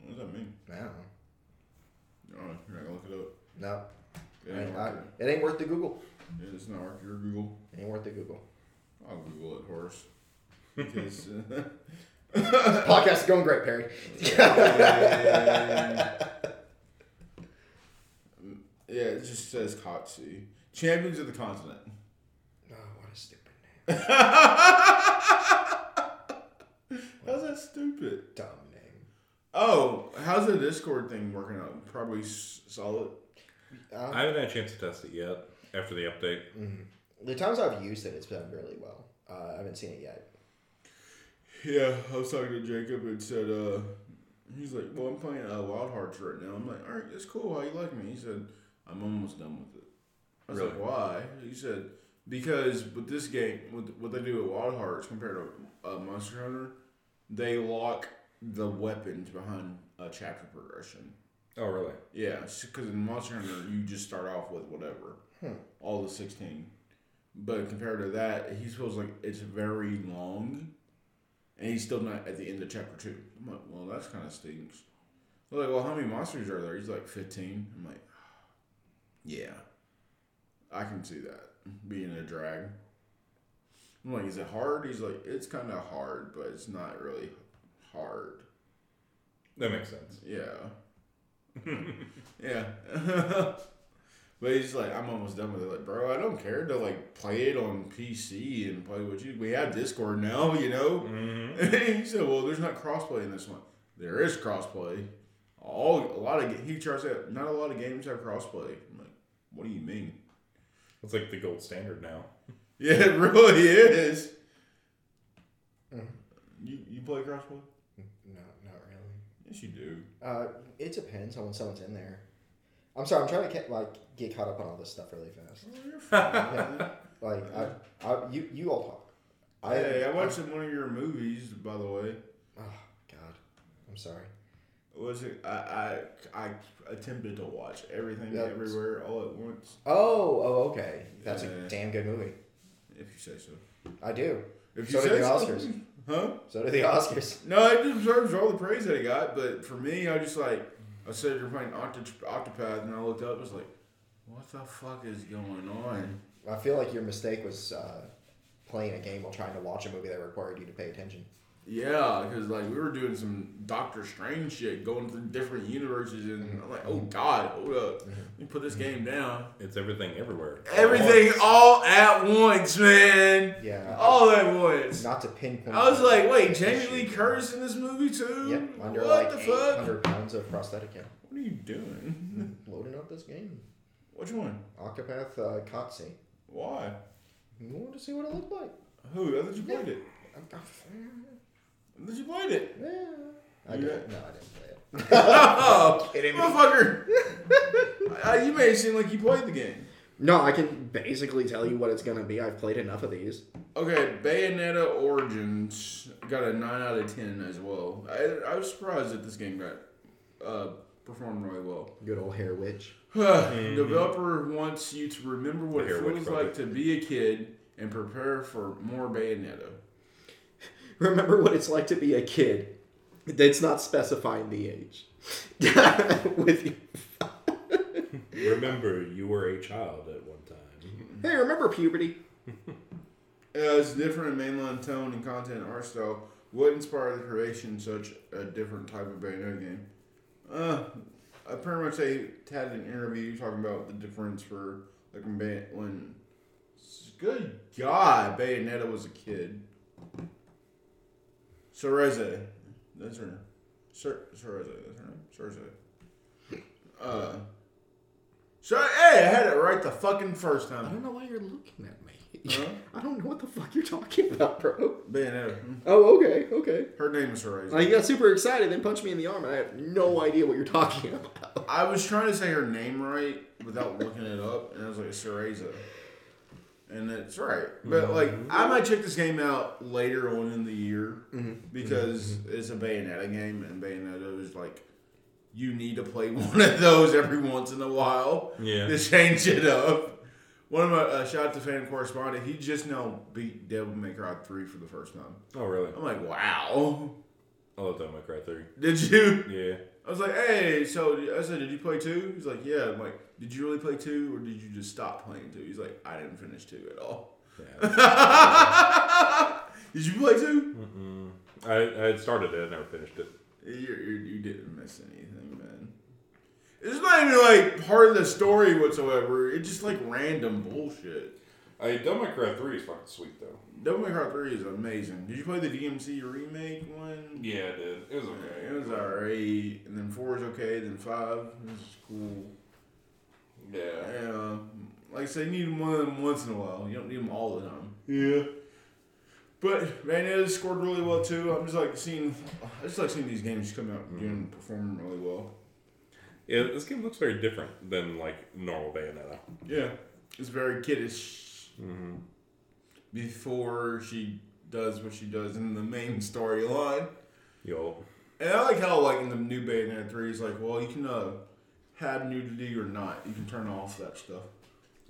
What does that mean? I don't know. I don't know. You're not going to look it up. No. It ain't, I, it ain't worth the Google. It is not worth your Google. It ain't worth the Google. I'll Google it, horse. Because, uh, this podcast is going great, Perry. yeah, it just says Coxie. Champions of the Continent. Oh, what a stupid name. How's that stupid? Dumb name. Oh, how's the Discord thing working out? Probably solid. Um, I haven't had a chance to test it yet after the update. Mm-hmm. The times I've used it, it's done really well. Uh, I haven't seen it yet. Yeah, I was talking to Jacob and said, uh, he's like, well, I'm playing uh, Wild Hearts right now. I'm like, all right, that's cool. How you like me? He said, I'm almost done with it. I was really? like, why? He said, because with this game, with what they do at Wild Hearts compared to uh, Monster Hunter, they lock the weapons behind a chapter progression. Oh, really? Yeah, because in Monster Hunter, you just start off with whatever. Hmm. All the sixteen. But compared to that, he feels like it's very long. And he's still not at the end of chapter two. I'm like, well, that's kind of stinks. They're like, well, how many monsters are there? He's like, fifteen. I'm like, yeah. I can see that being a drag. I'm like, is it hard? He's like, it's kind of hard, but it's not really hard. That makes sense. Yeah. yeah. But he's like, I'm almost done with it. Like, bro, I don't care to, like, play it on P C and play with you. We have Discord now, you know? Mm-hmm. He said, well, there's not crossplay in this one. There is crossplay. All, a lot of, he charts that, not a lot of games have crossplay. I'm like, what do you mean? It's like the gold standard now. Yeah, it really is. Mm. You you play crossplay? No, not really. Yes, you do. Uh, it depends on when someone's in there. I'm sorry, I'm trying to get, like get caught up on all this stuff really fast. Oh, you're fine. yeah. Like I, I, you you all talk. I, hey, I watched I, one of your movies, by the way. Oh God, I'm sorry. Was it? I, I I attempted to watch everything, yep. everywhere, all at once. Oh, oh, okay. That's yeah. a damn good movie. If you say so. I do. If so you did say the Oscars, so. huh? So did the Oscars. No, it deserves all the praise that it got. But for me, I just like I said, you're playing Oct- Octopath, and I looked up and was like, "What the fuck is going on?" I feel like your mistake was uh, playing a game while trying to watch a movie that required you to pay attention. Yeah, because like we were doing some Doctor Strange shit, going through different universes, and I'm like, oh God, hold up, let me put this game down. It's everything everywhere. Everything all at once, man. Yeah. All at once. Not to pinpoint. I was like, wait, Jamie Lee Curtis in this movie too? Yep. Under what like the fuck? eight hundred pounds of prosthetic. Yeah. What are you doing? Loading up this game. Which one? Octopath uh, Kotze. Why? You wanted to see what it looked like. Who? I thought you played yeah. it. I'm not Did you play it? Yeah. I yeah. did. No, I didn't play it. Oh, kidding me. Motherfucker. I, you made it seem like you played the game. No, I can basically tell you what it's going to be. I've played enough of these. Okay, Bayonetta Origins got a nine out of ten as well. I, I was surprised that this game got uh, performed really well. Good old Hair Witch. mm-hmm. Developer wants you to remember what it feels like to be a kid and prepare for more Bayonetta. Remember what it's like to be a kid. It's not specifying the age. With you. Remember, you were a child at one time. Hey, remember puberty. uh, it's different in mainline tone and content art style. What inspired the creation of such a different type of Bayonetta game? Uh, I pretty much I had an interview talking about the difference for like when, when good God, Bayonetta was a kid. Cereza. That's her name. Cer- Cereza. That's her name. Cereza. Uh, so, hey, I had it right the fucking first time. I don't know why you're looking at me. Huh? I don't know what the fuck you're talking about, bro. Bayonetta. Oh, okay, okay. Her name is Cereza. I got super excited and punched me in the arm, and I have no idea what you're talking about. I was trying to say her name right without looking it up, and I was like, Cereza. And that's right. But, like, I might check this game out later on in the year mm-hmm. because mm-hmm. it's a Bayonetta game, and Bayonetta is, like, you need to play one of those every once in a while yeah. to change it up. One of my uh, shout out to fan correspondent. He just now beat Devil May Cry three for the first time. Oh really? I'm like, wow. I love Devil May Cry three. Did you? Yeah. I was like, hey. So I said, did you play two? He's like, yeah. I'm like, did you really play two, or did you just stop playing two? He's like, I didn't finish two at all. Yeah. Did you play two? Mm-hmm. I I had started it. I never finished it. You you didn't miss anything, man. It's not even like part of the story whatsoever. It's just like random bullshit. I Devil May Cry three is fucking sweet though. Devil May Cry three is amazing. Did you play the D M C remake one? Yeah, I did. It was okay. Yeah, it was alright. And then four is okay. Then five is cool. Yeah. Yeah. Like I say, you need one of them once in a while. You don't need them all the time. Yeah. But man, it scored really well too. I'm just like seeing, I just like seeing these games come out mm-hmm. and perform really well. Yeah, this game looks very different than like normal Bayonetta. Yeah, it's very kiddish. Mm-hmm. Before she does what she does in the main storyline. Yo. And I like how like in the new Bayonetta three, it's like, well, you can uh, have nudity or not. You can turn off that stuff.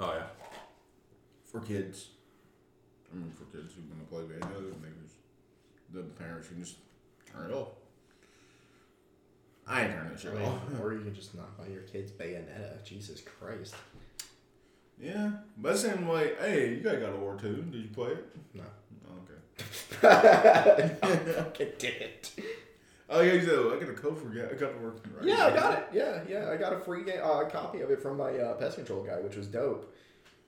Oh yeah. For kids. I mean, for kids who want to play Bayonetta, maybe the parents can just turn it off. I ain't turning that shit off. Or you can just not buy your kids Bayonetta. Jesus Christ. Yeah. But it's in like, hey, you guys got a War two. Did you play it? No. Oh, okay. No, I did it. Oh, yeah, so I got a code for a couple of... Right? Yeah, I got it. Yeah, yeah. I got a free game, uh, copy of it from my uh, pest control guy, which was dope.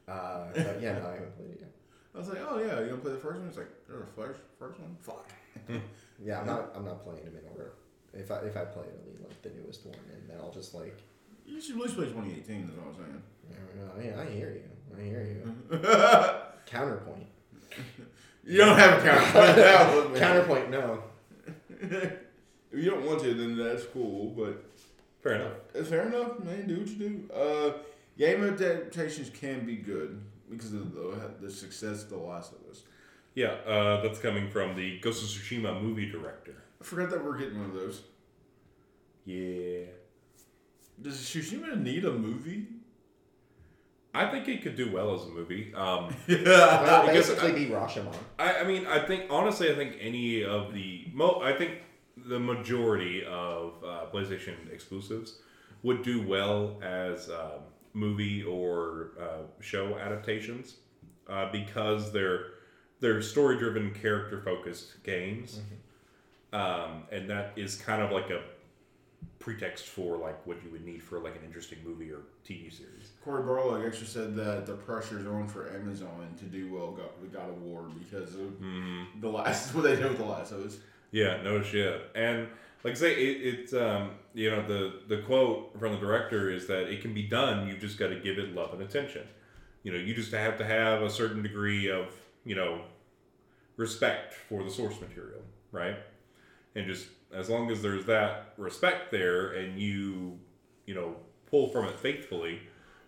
Uh, but yeah, no, I haven't played it yet. I was like, oh yeah, you gonna play the first one? It's like, there's a first first one? Fuck. Yeah, I'm not I'm not playing them in order. If I if I play it, I'll be like the newest one and then I'll just like you should at least play twenty eighteen, that's what I'm saying. I don't know. I hear you. I hear you. Counterpoint. You don't have a counterpoint now. Counterpoint, no. If you don't want to, then that's cool, but fair enough. It's fair enough, man, do what you do. Uh, game adaptations can be good. Because of the, the success of The Last of Us. Yeah, uh, that's coming from the Ghost of Tsushima movie director. I forgot that we're getting one of those. Yeah. Does Tsushima need a movie? I think it could do well as a movie. Um, yeah. It basically be Rashomon. I, I mean, I think, honestly, I think any of the, mo- I think the majority of uh, PlayStation exclusives would do well as... Um, movie or uh, show adaptations uh, because they're they're story-driven, character-focused games. Mm-hmm. Um, and that is kind of like a pretext for like what you would need for like an interesting movie or T V series. Corey Barlog actually said that the pressure's on for Amazon to do well got, we got a war because of mm-hmm. the last what they did with The Last of Us. Yeah, no shit. And like I say, it, it um, you know, the, the quote from the director is that it can be done, you just got to give it love and attention. You know, you just have to have a certain degree of, you know, respect for the source material, right? And just as long as there's that respect there and you, you know, pull from it faithfully,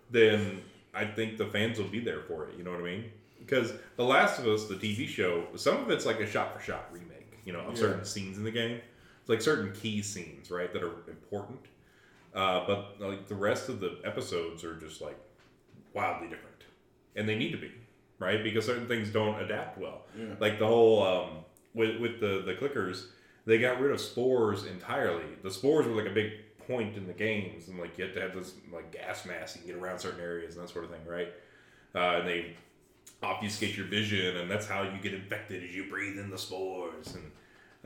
then I think the fans will be there for it, you know what I mean? Because The Last of Us, the T V show, some of it's like a shot-for-shot remake, you know, of yeah. certain scenes in the game. Like certain key scenes, right, that are important. Uh, but like the rest of the episodes are just like wildly different. And they need to be, right? Because certain things don't adapt well. Yeah. Like the whole, um, with, with the, the clickers, they got rid of spores entirely. The spores were like a big point in the games. And like you had to have this like gas mask and get around certain areas and that sort of thing, right? Uh, and they obfuscate your vision. And that's how you get infected is you breathe in the spores and...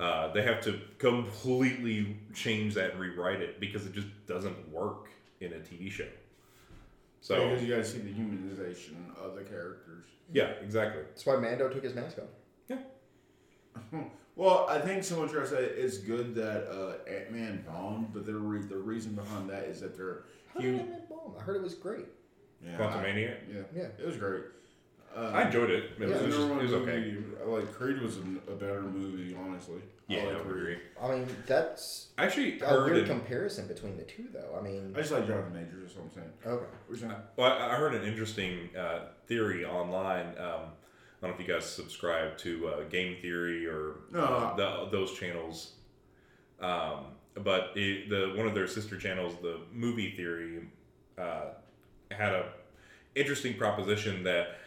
Uh, they have to completely change that and rewrite it because it just doesn't work in a T V show. So yeah, because you guys see the humanization of the characters. Yeah, exactly. That's why Mando took his mask off. Yeah. Well, I think someone tried to say it's good that uh, Ant-Man bombed, but the re- the reason behind that is that they're. How human... did Ant-Man bomb? I heard it was great. Yeah. Quantumania. Yeah. Yeah. It was great. Uh, I enjoyed it. It, yeah, was, just, it was okay. Like Creed was a, a better movie, honestly. Yeah, I like no, agree. I mean, that's actually a weird comparison between the two, though. I mean, I just like Jonathan Majors, is what I'm saying. Okay. We're saying, well, I heard an interesting uh, theory online. Um, I don't know if you guys subscribe to uh, Game Theory or no, uh, the, those channels, um, but it, the one of their sister channels, the Movie Theory, uh, had a. interesting proposition that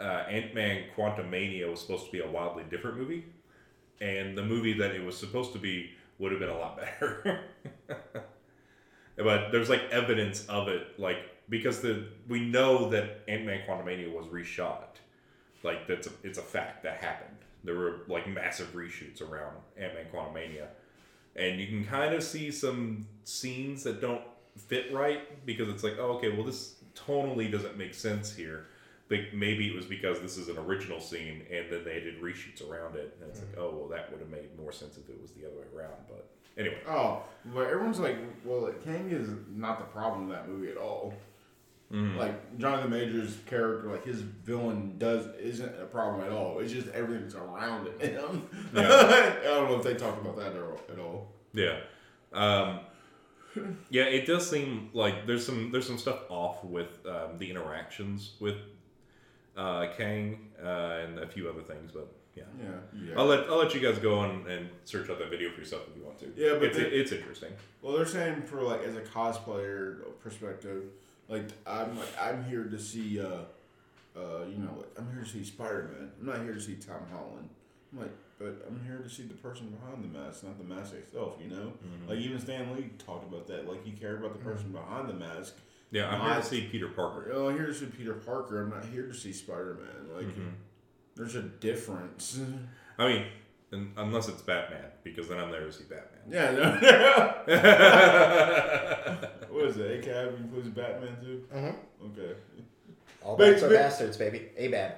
uh, Ant-Man Quantumania was supposed to be a wildly different movie, and the movie that it was supposed to be would have been a lot better. But there's like evidence of it, like because the we know that Ant-Man Quantumania was reshot. Like that's a, it's a fact that happened. There were like massive reshoots around Ant-Man Quantumania. And you can kind of see some scenes that don't fit right because it's like, oh, okay, well, this tonally doesn't make sense here. But maybe it was because this is an original scene and then they did reshoots around it. And it's mm-hmm. like, oh, well, that would have made more sense if it was the other way around. But anyway. Oh, but everyone's like, well, Kang is not the problem in that movie at all. Mm-hmm. Like, Jonathan Majors' character, like, his villain does isn't a problem at all. It's just everything's around it. Yeah. I don't know if they talked about that at all. Yeah. Um, yeah, it does seem like there's some there's some stuff off with um, the interactions with uh, Kang uh, and a few other things, but yeah. Yeah. yeah. I'll, let, I'll let you guys go on and search out that video for yourself if you want to. Yeah, but it's, they, it's interesting. Well, they're saying for, like, as a cosplayer perspective... Like I'm like I'm here to see, uh, uh, you know, like, I'm here to see Spider-Man. I'm not here to see Tom Holland. I'm like, but I'm here to see the person behind the mask, not the mask itself. You know, mm-hmm. like even Stan Lee talked about that. Like you care about the person mm-hmm. behind the mask. Yeah, I'm here to see Peter Parker. Oh, I'm here to see Peter Parker. I'm not here to see Spider-Man. Like, mm-hmm. there's a difference. I mean. And unless it's Batman, because then I'm there to see Batman. Yeah, no, no. What is it? A C A B includes Batman too? Mm-hmm. Okay. All bats are bastards, baby. A B A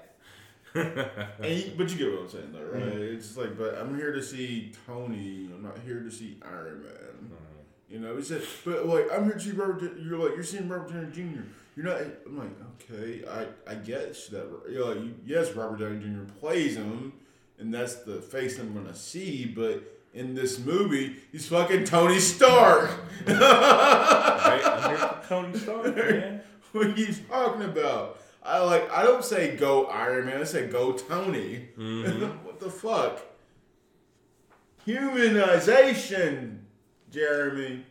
B. you, but you get what I'm saying, though, right? Mm-hmm. It's like, but I'm here to see Tony. I'm not here to see Iron Man. Mm-hmm. You know, it's just, but like, I'm here to see Robert. You're like, you're seeing Robert Downey Junior You're not. I'm like, okay, I, I guess that. You're like, yes, Robert Downey Junior plays him. And that's the face I'm gonna see, but in this movie, he's fucking Tony Stark. Right? I'm here for Tony Stark, man. What are you talking about? I like. I don't say go Iron Man. I say go Tony. Mm-hmm. What the fuck? Humanization, Jeremy.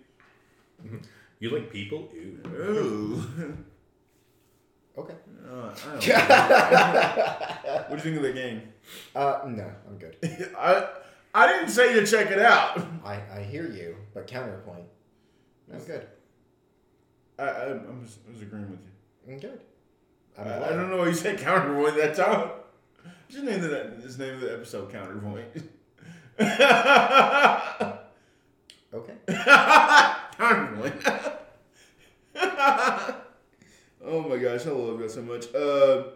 You like people? Ew. Ew. Okay. Uh, I don't know. What do you think of the game? Uh, no, I'm good. I I didn't say to check it out. I, I hear you, but counterpoint. I'm it's, good. I, I I'm just, I was agreeing with you. I'm good. I'm I, I don't know why you said counterpoint that time. Just name the just name of the episode counterpoint. Okay. Counterpoint. Oh my gosh, I love that so much. Uh,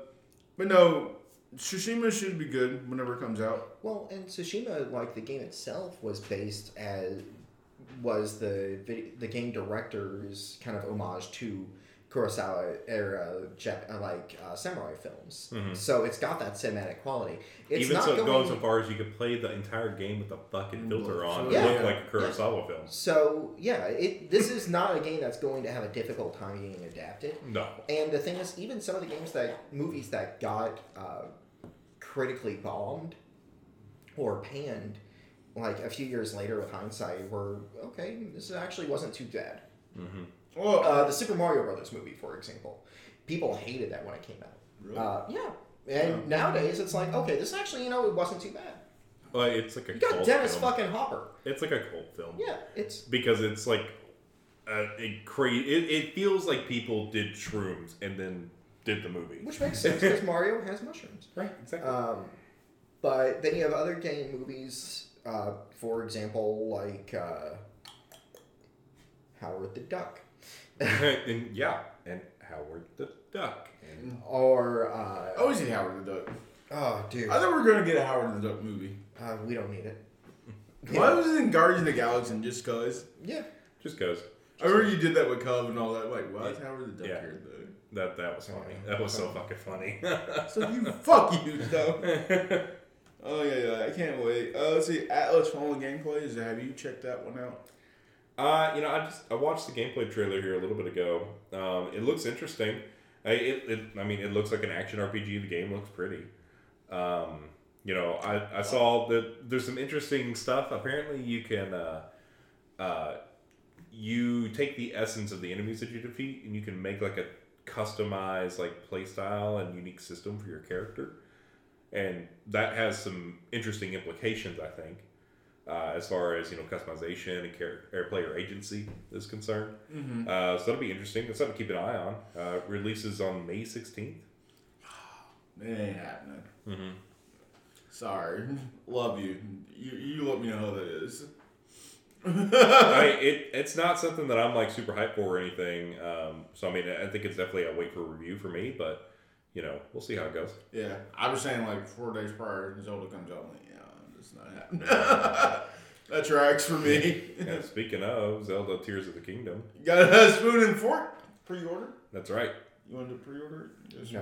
but no, Tsushima should be good whenever it comes out. Well, and Tsushima, like the game itself, was based as was the the game director's kind of homage to Kurosawa era like uh, samurai films. Mm-hmm. So it's got that cinematic quality. It's even not so, going, going so far as you could play the entire game with a fucking filter on yeah. and look like a Kurosawa yeah. film. So yeah, it this is not a game that's going to have a difficult time getting adapted. No. And the thing is, even some of the games that movies that got uh, critically bombed or panned, like a few years later with hindsight, were okay. This actually wasn't too bad. Mm-hmm. Well, uh, the Super Mario Brothers movie, for example, people hated that when it came out. Really? Uh, yeah, and yeah. nowadays it's like, okay, this actually, you know, it wasn't too bad. Well, it's like a you got cult Dennis film. fucking Hopper. It's like a cult film. Yeah, it's because it's like uh, it create. It, it feels like people did shrooms and then did the movie, which makes sense because Mario has mushrooms, right? Exactly. Um, but then you have other game movies, uh, for example, like uh, Howard the Duck. and, yeah, and Howard the Duck. And, or, uh... Oh, is it Howard the Duck? Oh, dude. I thought we were going to get a Howard the Duck movie. Uh, we don't need it. Why was it in Guardians of the Galaxy and just cause? Yeah. Just cause. I remember you did that with Cub and all that. Like, why yeah. is Howard the Duck yeah. here, though? That, that was funny. Oh, yeah. That was so fucking funny. So you, fuck you, though. Oh, yeah, yeah. I can't wait. Uh, let's see. Atlas Fallen gameplay. Is, have you checked that one out? Uh, you know, I just I watched the gameplay trailer here a little bit ago. Um, it looks interesting. I it, it I mean, it looks like an action R P G. The game looks pretty. Um, you know, I, I saw that there's some interesting stuff. Apparently, you can uh, uh, you take the essence of the enemies that you defeat, and you can make like a customized like playstyle and unique system for your character. And that has some interesting implications, I think, uh, as far as, you know, customization and character, player agency is concerned. Mm-hmm. Uh, so that'll be interesting. It's something to keep an eye on. Uh, releases on May sixteenth. Oh, it ain't happening. Mm-hmm. Sorry. Love you. You you let me know how that is. I mean, it, it's not something that I'm like super hyped for or anything. Um, so, I mean, I think it's definitely a wait for review for me, but, you know, we'll see how it goes. Yeah. I was saying like four days prior, Zelda comes out. I'm like, yeah, it's not happening. That tracks for me. And speaking of Zelda Tears of the Kingdom. You got a spoon and fork pre-order? That's right. You want to pre-order? Just no,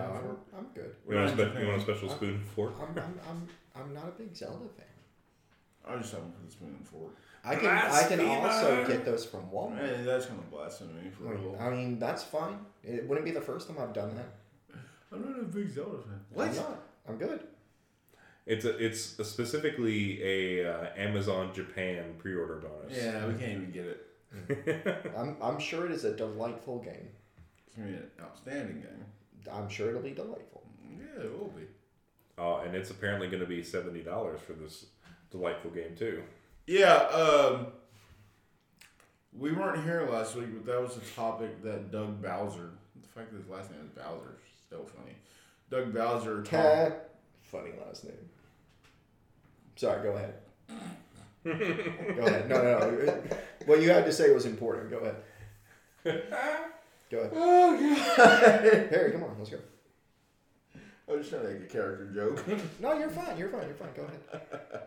I'm, I'm good. You want, spe- you want a special I'm, spoon and fork? I'm, I'm, I'm, I'm not a big Zelda fan. I just haven't put the spoon and fork. I can I can also get those from Walmart. Hey, that's kind of blasphemy for a little. I mean, that's fine. It wouldn't be the first time I've done that. I'm not a big Zelda fan. What? I'm not. I'm good. It's a, it's a specifically a uh, Amazon Japan pre-order bonus. Yeah, we can't even get it. I'm I'm sure it is a delightful game. It's gonna be an outstanding game. I'm sure it'll be delightful. Yeah, it will be. Oh, uh, and it's apparently going to be seventy dollars for this delightful game too. Yeah, um, we weren't here last week, but that was a topic that Doug Bowser, the fact that his last name is Bowser, still funny. Doug Bowser. Ka- talk- funny last name. Sorry, go ahead. Go ahead. No, no, no. What you had to say was important. Go ahead. Go ahead. Oh, God. Harry, come on. Let's go. I was just trying to make a character joke. No, you're fine. You're fine. You're fine. Go ahead.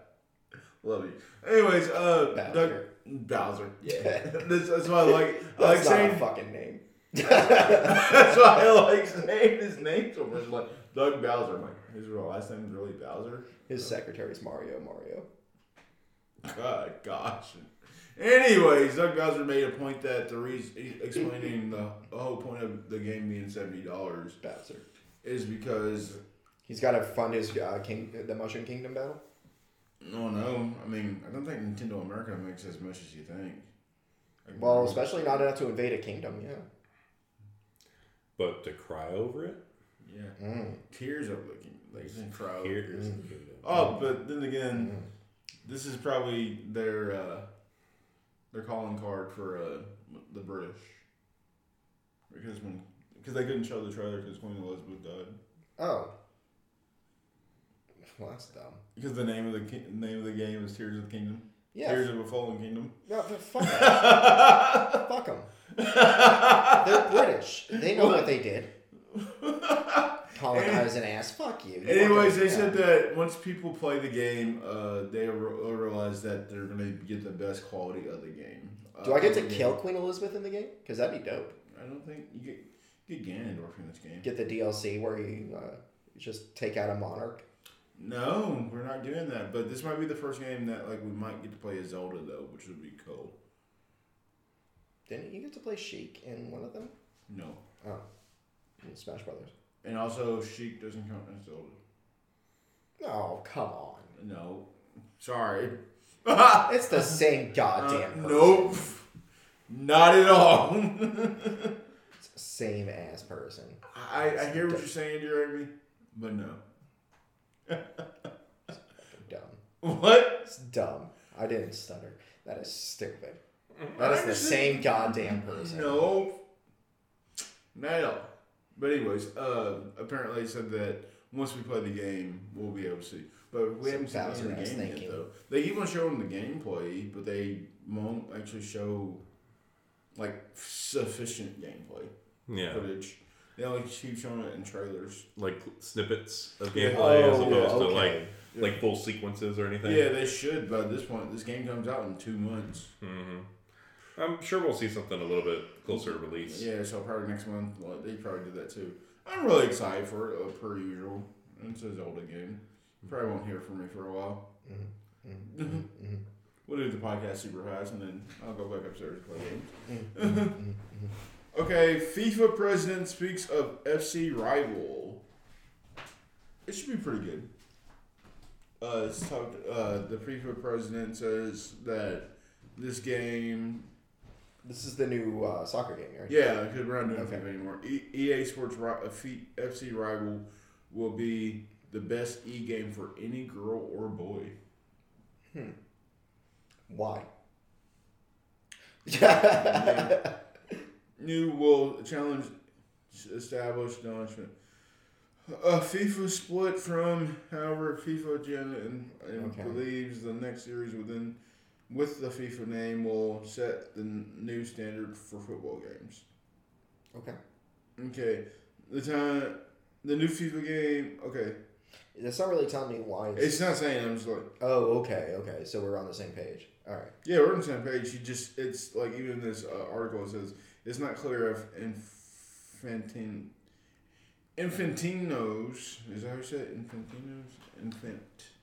Love you. Anyways, uh, Bowser. Doug, Bowser. Yeah. that's, that's why I like. I that's like not saying a fucking name. That's why I like saying his name so much. Like Doug Bowser. I'm like, his real last name is really Bowser. His so. secretary's Mario. Mario. God, gosh. Anyways, Doug Bowser made a point that the reason explaining the, the whole point of the game being seventy dollars Bowser is because he's got to fund his uh, king the Mushroom Kingdom battle. No, no. I mean, I don't think Nintendo America makes as much as you think. Like, well, especially not enough to invade a kingdom, yeah. But to cry over it? Yeah. Mm. Tears of the Kingdom. Like, cry Tears over it. Mm. Oh, but then again, mm. this is probably their uh, their calling card for uh, the British. Because when because they couldn't show the trailer because Queen Elizabeth died. Oh. Well, that's dumb. Because the name of the ki- name of the game is Tears of the Kingdom. Yeah. Tears of a Fallen Kingdom. No, fuck them. Fuck them. They're British. They know what they did. Colonize an ass. Fuck you. you anyways, they said that once people play the game, uh, they re- realize that they're gonna get the best quality of the game. Uh, Do I get to kill game. Queen Elizabeth in the game? Because that'd be dope. I don't think you get get Ganondorf in this game. Get the D L C where you uh, just take out a monarch. No, we're not doing that. But this might be the first game that like we might get to play as Zelda though, which would be cool. Didn't you get to play Sheik in one of them? No. Oh. In Smash Brothers. And also Sheik doesn't count as Zelda. No, come on. No. Sorry. It's the same goddamn uh, person. Nope. Not at all. It's the same ass person. I, I hear what you're saying, Jeremy, but no. It's dumb. What? It's dumb. I didn't stutter. That is stupid. That is the same goddamn person. No. Not at all. But anyways, uh, apparently they said that once we play the game, we'll be able to see. But we haven't seen the game thinking. yet, though. They keep on showing the gameplay, but they won't actually show, like, sufficient gameplay yeah. footage. They only keep showing it in trailers. Like snippets of gameplay oh, as opposed yeah, okay. to like yeah. like full sequences or anything. Yeah, they should by this point. This game comes out in two months. Mm-hmm. I'm sure we'll see something a little bit closer to release. Yeah, so probably next month. Well, they probably do that too. I'm really excited for it, uh, per usual. It's a Zelda game. You probably won't hear from me for a while. Mm-hmm. Mm-hmm. We'll do the podcast super fast and then I'll go back upstairs and play games. Mm-hmm. Mm-hmm. Okay, FIFA president speaks of F C rival. It should be pretty good. Uh, it's talk, uh, the FIFA president says that this game This is the new uh, soccer game, right? Yeah, because we're not doing okay. FIFA anymore. E- EA Sports F C Rival will be the best e-game for any girl or boy. Hmm. Why? Yeah. New will challenge established launchment. Uh, FIFA split from, however, FIFA Gen and, and okay. believes the next series within with the FIFA name will set the new standard for football games. Okay. Okay. The time, the new FIFA game. Okay. That's not really telling me why. It's, it's not saying. I'm just like. Oh, okay, okay. So we're on the same page. All right. Yeah, we're on the same page. You just, it's like even this uh, article it says it's not clear if Infantino. Infantino's, is that how you say it? Infantino's?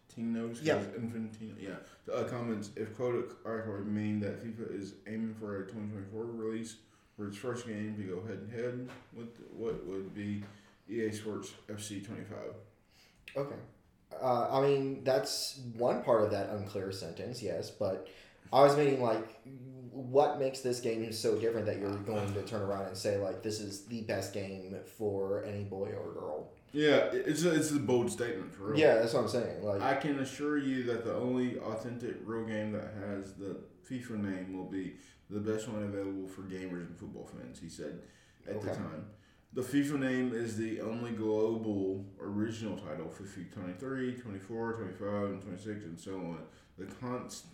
Infantino's? Yeah. Infantino, yeah. The uh, comments, if quoted article mean that FIFA is aiming for a twenty twenty-four release for its first game to go head-to-head with what would be E A Sports F C twenty-five. Okay. Uh, I mean, that's one part of that unclear sentence, yes, but I was meaning, like, what makes this game so different that you're going to turn around and say, like, this is the best game for any boy or girl? Yeah, it's a, it's a bold statement, for real. Yeah, that's what I'm saying. Like, I can assure you that the only authentic real game that has the FIFA name will be the best one available for gamers and football fans, he said at okay. the time. The FIFA name is the only global original title for FIFA twenty-three, twenty-four, twenty-five, and twenty-six, and so on. The constant...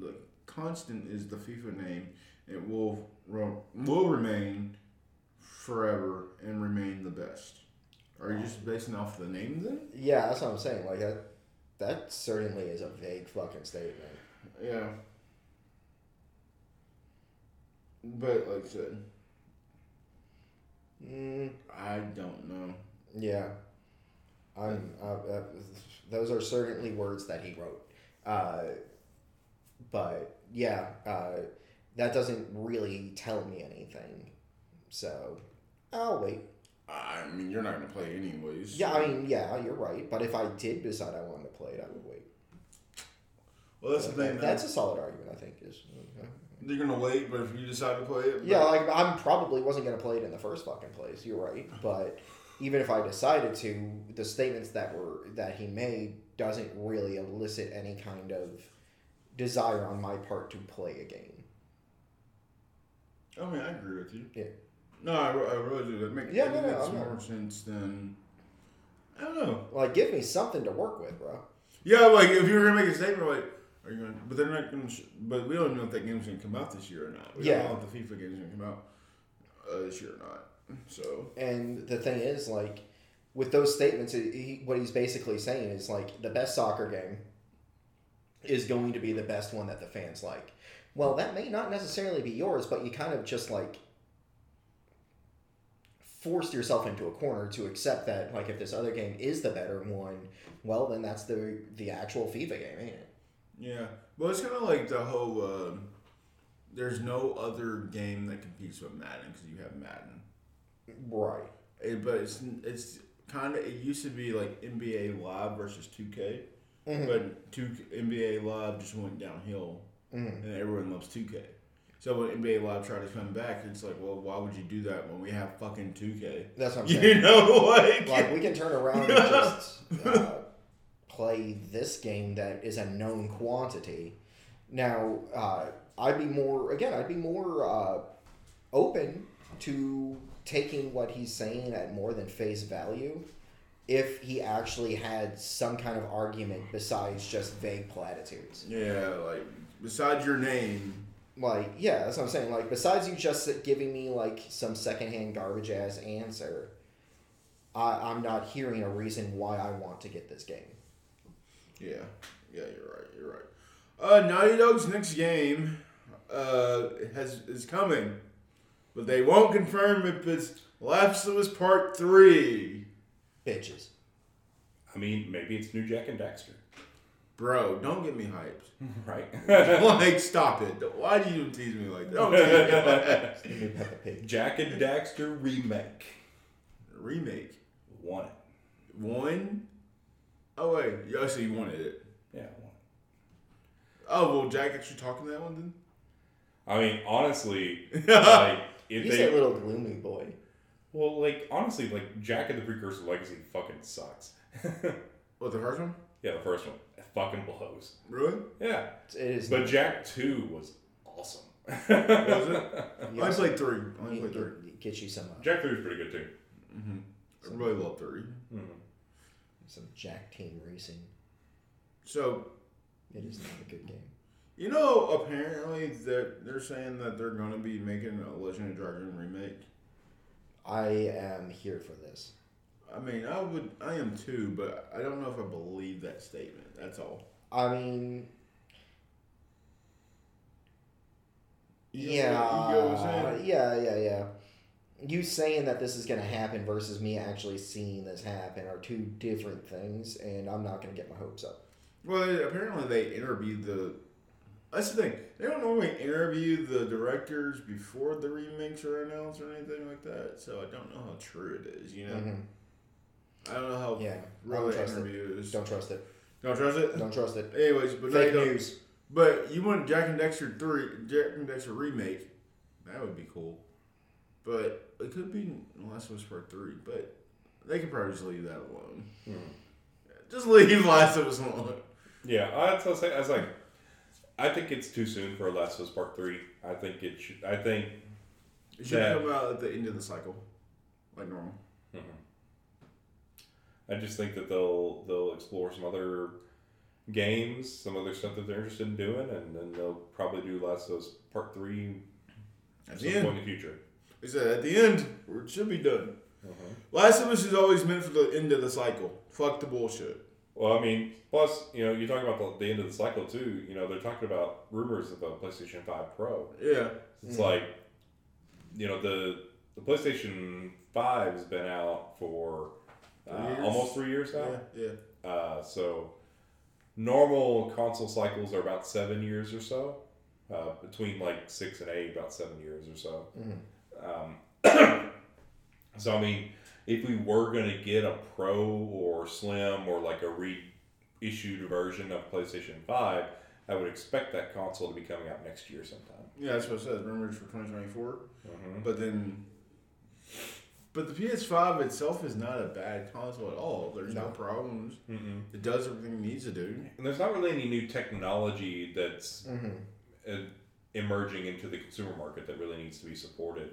The constant is the FIFA name. It will will remain forever and remain the best. Are you just basing off the name then? Yeah, that's what I'm saying. Like that, that certainly is a vague fucking statement. Yeah. But like I said, mm. I don't know. Yeah, I'm. I, I, those are certainly words that he wrote. Uh. But, yeah, uh, that doesn't really tell me anything. So, I'll wait. I mean, you're not going to play anyways. Yeah, I mean, yeah, you're right. But if I did decide I wanted to play it, I would wait. Well, that's but the thing. That, that's a solid argument, I think. Is okay. You're going to wait, but if you decide to play it? Yeah, like, I probably wasn't going to play it in the first fucking place. You're right. But even if I decided to, the statements that were that he made doesn't really elicit any kind of desire on my part to play a game. I mean, I agree with you. Yeah. No, I, I really do. That makes, yeah, no, no, makes more sense than... I don't know. Like, give me something to work with, bro. Yeah, like, if you were going to make a statement, like, are you going to... But they're not going to... But we don't know if that game's going to come out this year or not. We yeah. don't know if the FIFA game's going to come out uh, this year or not. So... And the thing is, like, with those statements, he, what he's basically saying is, like, the best soccer game is going to be the best one that the fans like. Well, that may not necessarily be yours, but you kind of just, like, forced yourself into a corner to accept that, like, if this other game is the better one, well, then that's the the actual FIFA game, ain't it? Yeah. Well, it's kind of like the whole, uh, there's no other game that competes with Madden because you have Madden. Right. It, but it's, it's kind of, it used to be, like, N B A Live versus two K. Mm-hmm. But two, N B A Live just went downhill, mm-hmm. and everyone loves two K. So when N B A Live tried to come back, it's like, well, why would you do that when we have fucking two K? That's what I'm saying. You know, like... Like, we can turn around and just uh, play this game that is a known quantity. Now, uh, I'd be more... Again, I'd be more uh, open to taking what he's saying at more than face value, if he actually had some kind of argument besides just vague platitudes. Yeah, like, besides your name. Like, yeah, that's what I'm saying. Like, besides you just giving me, like, some secondhand garbage-ass answer, I, I'm not hearing a reason why I want to get this game. Yeah. Yeah, you're right. You're right. Uh, Naughty Dog's next game uh, has is coming, but they won't confirm if it's Last of Us Part three. Bitches. I mean, maybe it's New Jack and Daxter. Bro, don't get me hyped. Right. Like, stop it. Why do you tease me like that? Don't tease me like that. Jack and Daxter remake. Remake? Won it. Won? Oh, wait. Oh, so you wanted it. Yeah, I won it. Oh, well, Jack actually talking that one then? I mean, honestly, like if you they say little gloomy boy. Well, like honestly, like Jack and the Precursor Legacy fucking sucks. What, the first one? Yeah, the first one. It fucking blows. Really? Yeah. It is. But Jack two was awesome. Was it? Yeah. I played three. I only played three. Get you some. Uh, Jack three is pretty good too. Mm-hmm. I really love three. Mm-hmm. Some Jack Team Racing. So. It is not a good game. You know, apparently that they're saying that they're going to be making a Legend of Dragon remake. I am here for this. I mean, I would, I am too, but I don't know if I believe that statement. That's all. I mean, you yeah, you saying? yeah, yeah, yeah. You saying that this is going to happen versus me actually seeing this happen are two different things, and I'm not going to get my hopes up. Well, apparently they interviewed the. That's the thing. They don't normally interview the directors before the remakes are announced or anything like that, so I don't know how true it is. You know. Mm-hmm. I don't know how yeah, real the interview it. is. Don't trust it. Don't trust it? Don't trust it. Anyways, but fake news. But you want Jack and Dexter three, Jack and Dexter remake. That would be cool. But it could be Last of Us Part three, but they could probably just leave that alone. Hmm. Just leave Last of Us alone. Yeah, I was like, I was like, I think it's too soon for Last of Us Part three. I think it should, I think it should that, come out at the end of the cycle, like normal. Mm-hmm. I just think that they'll they'll explore some other games, some other stuff that they're interested in doing, and then they'll probably do Last of Us Part three at some point in the future. Is that at the end, or it should be done. Uh-huh. Last of Us is always meant for the end of the cycle. Fuck the bullshit. Well, I mean, plus, you know, you're talking about the, the end of the cycle, too. You know, they're talking about rumors of a PlayStation five Pro. Yeah. It's mm-hmm. like, you know, the, the PlayStation five has been out for... Uh, three almost three years now. Yeah. yeah. Uh, so, normal console cycles are about seven years or so. Uh, between like six and eight, about seven years or so. Mm-hmm. Um, so, I mean, if we were going to get a Pro or Slim or like a reissued version of PlayStation five, I would expect that console to be coming out next year sometime. Yeah, that's what it says. Rumors for twenty twenty-four. Mm-hmm. But then... But the P S five itself is not a bad console at all. There's no, no problems. Mm-hmm. It does everything it needs to do. And there's not really any new technology that's mm-hmm. emerging into the consumer market that really needs to be supported.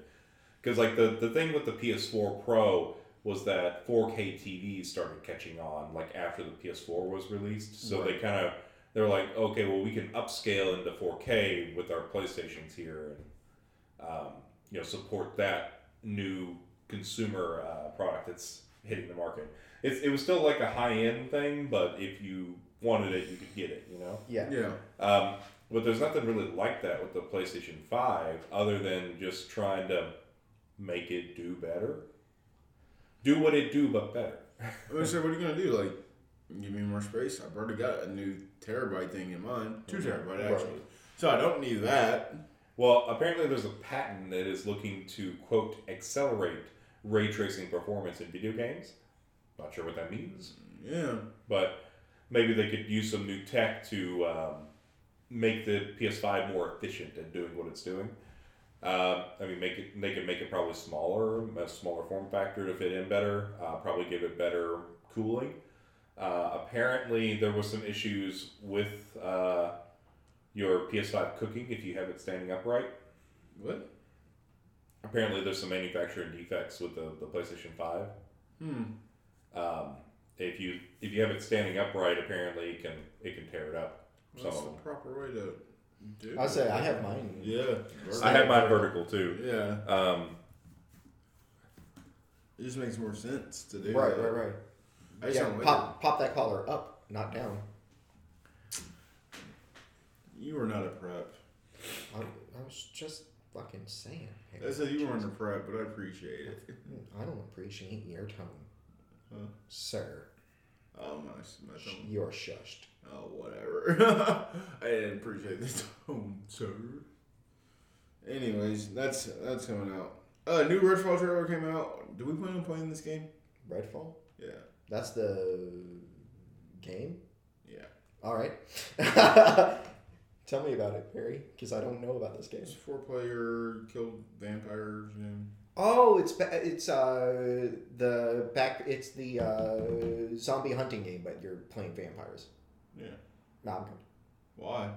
Because like the, the thing with the P S four Pro was that four K T Vs started catching on like after the P S four was released. So right. they kind of, they were like, okay, well we can upscale into four K with our PlayStations here and um, you know, support that new consumer uh, product that's hitting the market. It's, it was still like a high-end thing, but if you wanted it, you could get it, you know? Yeah. yeah. Um, but there's nothing really like that with the PlayStation five other than just trying to make it do better. Do what it do, but better. I mean, so what are you going to do? Like, give me more space? I've already got a new terabyte thing in mind. Two mm-hmm. terabyte, actually. Right. So I don't need that. Well, apparently there's a patent that is looking to, quote, accelerate ray tracing performance in video games. Not sure what that means. Yeah. But maybe they could use some new tech to um, make the P S five more efficient at doing what it's doing. Uh, I mean, make it. They could make it probably smaller, a smaller form factor to fit in better. Uh, probably give it better cooling. Uh, apparently, there was some issues with uh, your P S five cooking if you have it standing upright. What? Apparently, there's some manufacturer defects with the, the PlayStation five. Hmm. Um, if you if you have it standing upright, apparently it can it can tear it up. Well, that's the proper way to do it. I say I have mine. Yeah. Vertical. I have mine vertical too. Yeah. Um, it just makes more sense to do. Right, that. right, right. I just yeah, pop pop that collar up, not down. You were not a prep. I, I was just. Fucking saying. I said you weren't a prep, but I appreciate it. I don't appreciate your tone, huh? Sir. Oh, my, my tone. You're shushed. Oh, whatever. I didn't appreciate the tone, sir. Anyways, that's that's coming out. Uh, new Redfall trailer came out. Do we plan on playing this game? Redfall? Yeah. That's the game? Yeah. All right. Tell me about it, Barry, because I don't know about this game. It's a four-player, killed vampires. You know. Oh, it's it's uh the back it's the uh, zombie hunting game, but you're playing vampires. Yeah. No, I'm good. Why?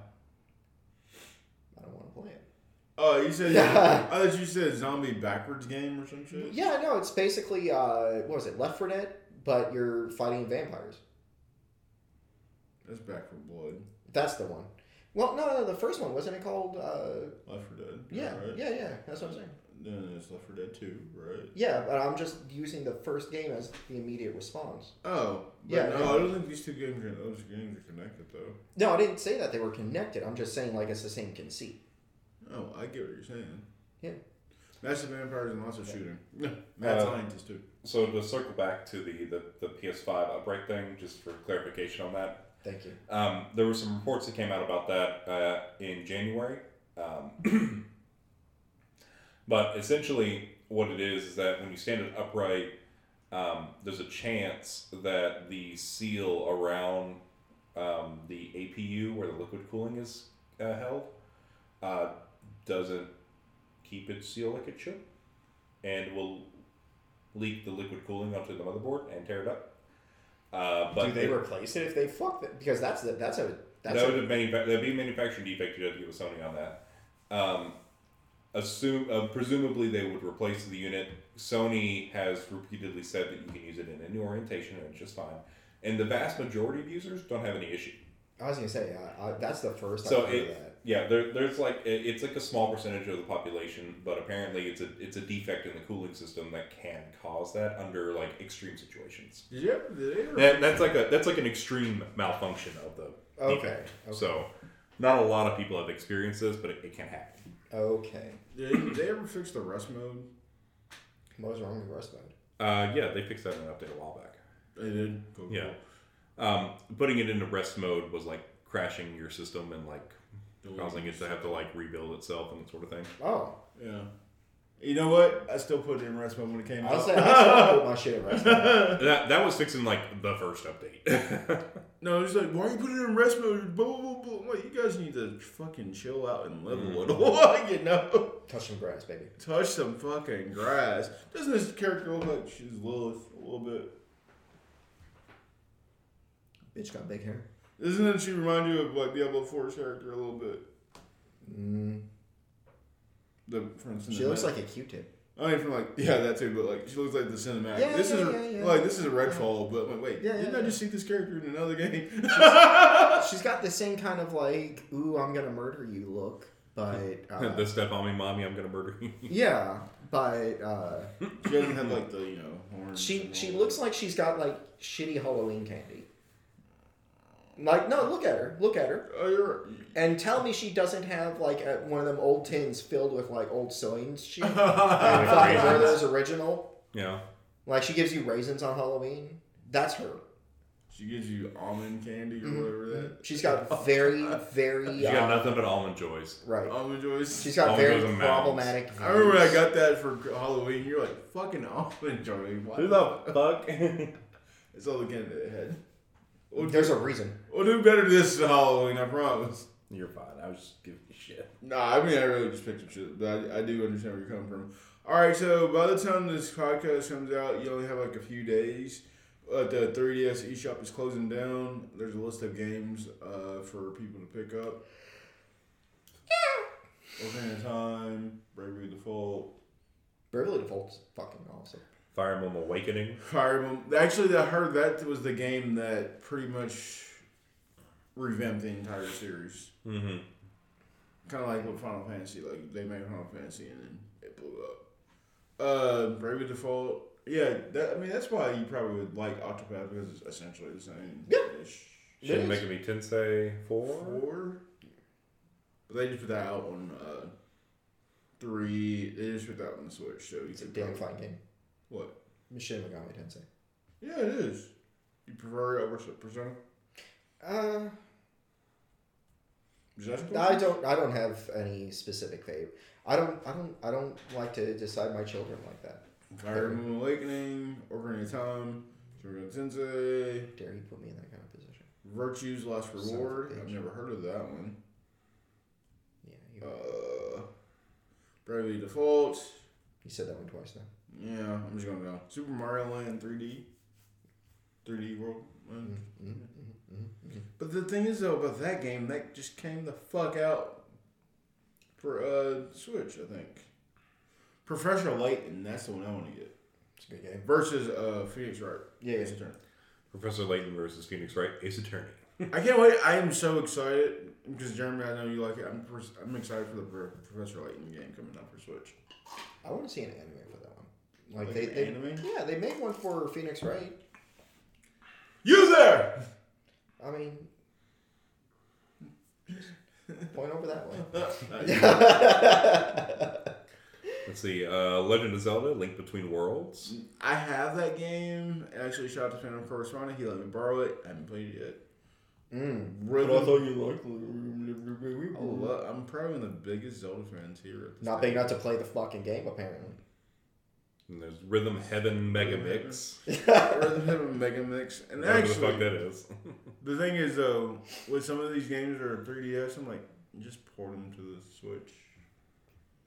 I don't want to play it. Oh, you said yeah. I thought you said zombie backwards game or some shit. Yeah, no, it's basically uh what was it, Left Four Dead, but you're fighting vampires. That's Back for Blood. That's the one. Well, no, no, the first one, wasn't it called? Uh, Left Four Dead. Yeah, right. yeah, yeah. That's what I'm saying. Then it's Left Four Dead Two, right? Yeah, but I'm just using the first game as the immediate response. Oh, but yeah. No, yeah. I don't think these two games are, those games are connected, though. No, I didn't say that they were connected. I'm just saying, like, it's the same conceit. Oh, I get what you're saying. Yeah. Massive vampires and lots of yeah. shooting. Mad uh, scientists, too. So to circle back to the, the, the P S five outbreak thing, just for clarification on that. Thank you. Um, there were some reports that came out about that uh, in January. Um, but essentially what it is is that when you stand it upright, um, there's a chance that the seal around um, the A P U, where the liquid cooling is uh, held, uh, doesn't keep its seal like it should, and will leak the liquid cooling onto the motherboard and tear it up. Uh, but do they it, replace it if they fuck it? Because that's the, that's a that's that would a, manufa- that'd be a manufacturing defect. You'd have to get with Sony on that. Um, assume uh, presumably they would replace the unit. Sony has repeatedly said that you can use it in any orientation and it's just fine. And the vast majority of users don't have any issue. I was gonna say uh, I, that's the first. So I've heard it, of that. yeah, there, there's like it, it's like a small percentage of the population, but apparently it's a it's a defect in the cooling system that can cause that under like extreme situations. Yep, that, that's like a that's like an extreme malfunction of the. Okay, okay. So, not a lot of people have experienced this, but it, it can happen. Okay. Did they ever fix the rest mode? What was wrong with rest mode? Uh, yeah, they fixed that in an update a while back. They did. Cool, yeah, cool. Um, putting it into rest mode was like crashing your system and like. Causing it to have to like rebuild itself and that sort of thing. Oh. Yeah. You know what? I still put it in rest mode when it came out. I still put my shit in rest mode. That, that was fixing like the first update. No, it's like, why are you putting it in rest mode? Blah, blah, blah, blah. You guys need to fucking chill out and live mm. a little. You know? Touch some grass, baby. Touch some fucking grass. Doesn't this character look like she's Lilith a little bit? Bitch got big hair. Doesn't it she remind you of like Diablo Four's character a little bit? Mm. The for instance, she looks like a Q-tip. I mean, from like yeah, that too, but like she looks like the cinematic. Yeah, this yeah, is yeah, yeah. like this is a Redfall, but like, wait, yeah, yeah, didn't yeah. I just see this character in another game? She's, she's got the same kind of like, ooh, I'm gonna murder you look, but uh, the step on me, mommy, I'm gonna murder you. Yeah, but uh, she doesn't have like the you know horns. She she looks like she's got like shitty Halloween candy. Like, no, look at her. Look at her. Oh, you're... And tell me she doesn't have, like, a, one of them old tins filled with, like, old sewing sheet. Like, where those original. Yeah. Like, she gives you raisins on Halloween. That's her. She gives you almond candy or mm-hmm. whatever that... She's got very, very... She's got um, nothing but almond joys. Right. Almond joys. She's got almond very problematic... I remember when I got that for Halloween. You're like, fucking almond joy. Who the fuck? It's all again in the head. We'll There's do, a reason. We'll do better this Halloween, I promise. You're fine. I was just giving you shit. Nah, I mean, I really just picked up shit, but I, I do understand where you're coming from. All right, so by the time this podcast comes out, you only have like a few days. Uh, the three D S eShop is closing down. There's a list of games uh, for people to pick up. Yeah. Open in Time, Bravely Default. Bravely Default's fucking awesome. Fire Emblem Awakening. Fire Emblem. Actually, I heard that was the game that pretty much revamped the entire series. Mm-hmm. Kind of like with Final Fantasy. Like, they made Final Fantasy and then it blew up. Uh, Bravely Default. Yeah, that, I mean, that's why you probably would like Octopath because it's essentially the same. Yeah. Shouldn't make it be Tensei four? four? But they just put that out on uh, three. They just put that on the Switch. So you it's a damn fine game. What? Shin Megami Tensei. Yeah, it is. You prefer it over Persona? Uh, is that I don't. I don't have any specific fave. I don't. I don't. I don't like to decide my children like that. Fire Emblem Awakening, Ocarina of Time, Shin Megami Tensei. Dare you put me in that kind of position? Virtue's Last Reward. I've never heard of that one. Uh, Bravely Default. You said that one twice now. Yeah, I'm just going to go. Super Mario Land three D. three D World Land. Mm-hmm. Mm-hmm. Mm-hmm. But the thing is, though, about that game, that just came the fuck out for uh, Switch, I think. Professor Layton, that's the one I want to get. It's a good game. Versus uh, Phoenix Wright. Yeah, Ace Attorney. Professor Layton versus Phoenix Wright, Ace Attorney. I can't wait. I am so excited because Jeremy, I know you like it. I'm pers- I'm excited for the Professor Layton game coming out for Switch. I want to see an anime for that one. Like, like they, an they anime? Yeah, they made one for Phoenix Wright. You there? I mean, point over that way. Let's see. Uh, Legend of Zelda: Link Between Worlds. I have that game. Actually, shout out to Phantom Correspondent. He let me borrow it. I haven't played it yet. Mm, really? But I thought you liked it. Love, I'm probably one of the biggest Zelda fans here. Not big enough to play the fucking game, apparently. And there's Rhythm Heaven Mega Mix. Rhythm Heaven Mega Mix. And I don't know what the fuck that is. The thing is, though, with some of these games that are three D S, I'm like, just port them to the Switch.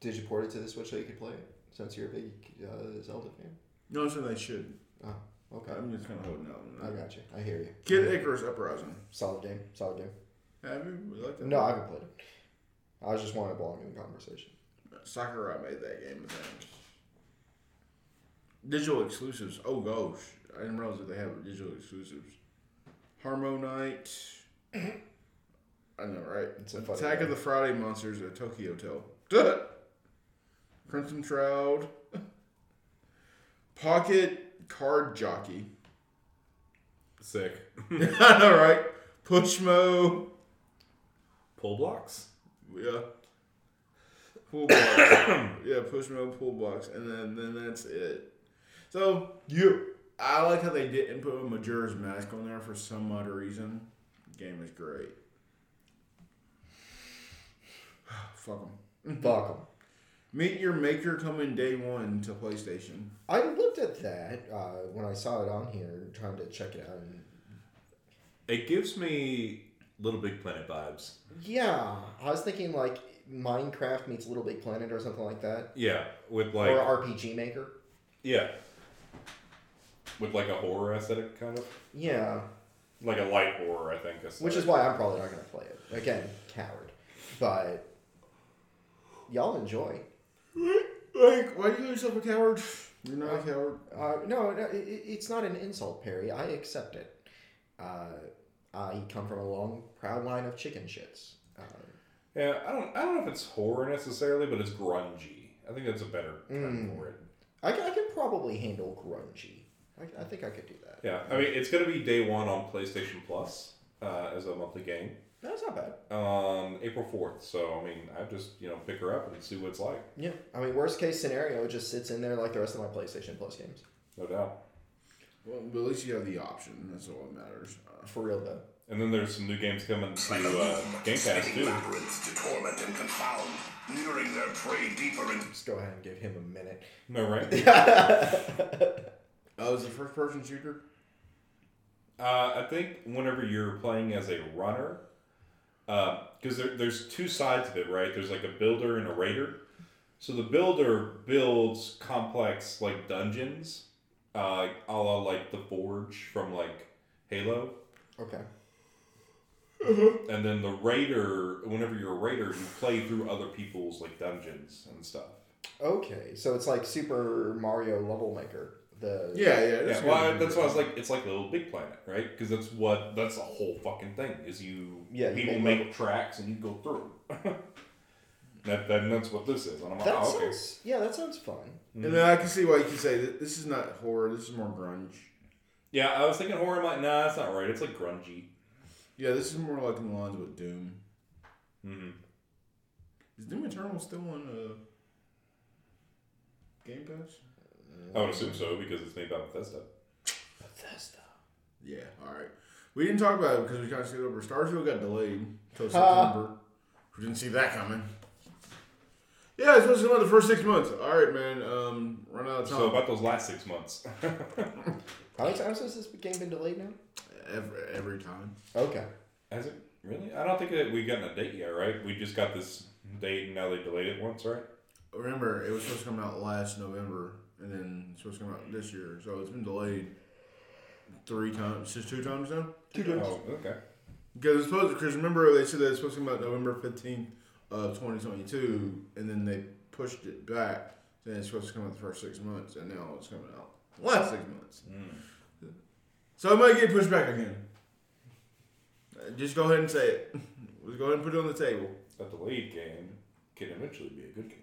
Did you port it to the Switch so you could play it? Since you're a big uh, Zelda fan? No, so they should. Oh. Okay. I'm just kind of holding out. I got you. I hear you. Kid hear Icarus you. Uprising. Solid game. Solid game. Have you? you like that no, one? I haven't played it. I was just wanting to belong in the conversation. Sakurai made that game, I think. Digital exclusives. Oh, gosh. I didn't realize that they have digital exclusives. Harmonite. I know, right? It's Attack funny of the Friday Monsters at Tokyo Hotel. Crimson Shroud. Pocket Card Jockey. Sick. I know, right? Pushmo. Pull blocks? Yeah. Pull blocks. Yeah, Pushmo, pull blocks. And then, then that's it. So, you. I like how they didn't put a Majora's Mask on there for some odd reason. Game is great. Fuck them. Fuck them. Meet Your Maker coming day one to PlayStation. I looked at that uh, when I saw it on here, trying to check it out. And it gives me Little Big Planet vibes. Yeah. I was thinking like Minecraft meets Little Big Planet or something like that. Yeah. With like, or R P G Maker. Yeah. With like a horror aesthetic kind of. Yeah. Like a light horror, I think. Aesthetic. Which is why I'm probably not going to play it. Again, coward. But y'all enjoy. Like, why do you call yourself a coward? You're not uh, a coward. Uh, no, no it, it's not an insult, Perry. I accept it. Uh, I come from a long, proud line of chicken shits. Uh, yeah, I don't. I don't know if it's horror necessarily, but it's grungy. I think that's a better term mm, for it. I, I could probably handle grungy. I, I think I could do that. Yeah, I mean, it's gonna be day one on PlayStation Plus uh, as a monthly game. That's not bad. Um, April fourth. So, I mean, I just, you know, pick her up and see what it's like. Yeah. I mean, worst case scenario, it just sits in there like the rest of my PlayStation Plus games. No doubt. Well, but at least you have the option. That's all that matters. Uh, For real, though. And then there's some new games coming to uh, Game Pass, too. To torment and confound, luring their prey deeper into... Just go ahead and give him a minute. No, right? Oh, is it first-person shooter? Uh, I think whenever you're playing as a runner... Because uh, there, there's two sides of it, right? There's like a builder and a raider. So the builder builds complex like dungeons, uh, a la like the Forge from like Halo. Okay. Mm-hmm. And then the raider, whenever you're a raider, you play through other people's like dungeons and stuff. Okay, so it's like Super Mario Level Maker. The yeah, yeah. yeah. That's, why, that's why I was like, it's like Little Big Planet, right? Because that's what, that's the whole fucking thing, is you, yeah, people you make, make tracks and you go through them. that, that, that's what this is. And I'm like, oh, okay. Sounds, yeah, that sounds fun. Mm-hmm. And then I can see why you can say, that this is not horror, this is more grunge. Yeah, I was thinking horror, I'm like, nah, that's not right, it's like grungy. Yeah, this is more like in the lines with Doom. Mm-hmm. Is Doom Eternal still on uh, Game Pass? I would assume so, because it's made by Bethesda. Bethesda. Yeah, alright. We didn't talk about it because we kind of skipped over. Starfield got delayed until September. Uh, we didn't see that coming. Yeah, it's supposed to come out the first six months. Alright, man. Um, run out of time. So about those last six months. How many times has this game been delayed now? Every, every time. Okay. Has it? Really? I don't think that we've gotten a date yet, right? We just got this they now they delayed it once, right? Remember, it was supposed to come out last November, and then it's supposed to come out this year. So it's been delayed three times, just two times now. Two times. Oh, okay. Because supposed, because remember they said that it's supposed to come out November fifteenth of twenty twenty two, and then they pushed it back. Then it's supposed to come out the first six months, and now it's coming out the last six months. Mm. So it might get pushed back again. Just go ahead and say it. Let's go ahead and put it on the table. That the lead game can eventually be a good game.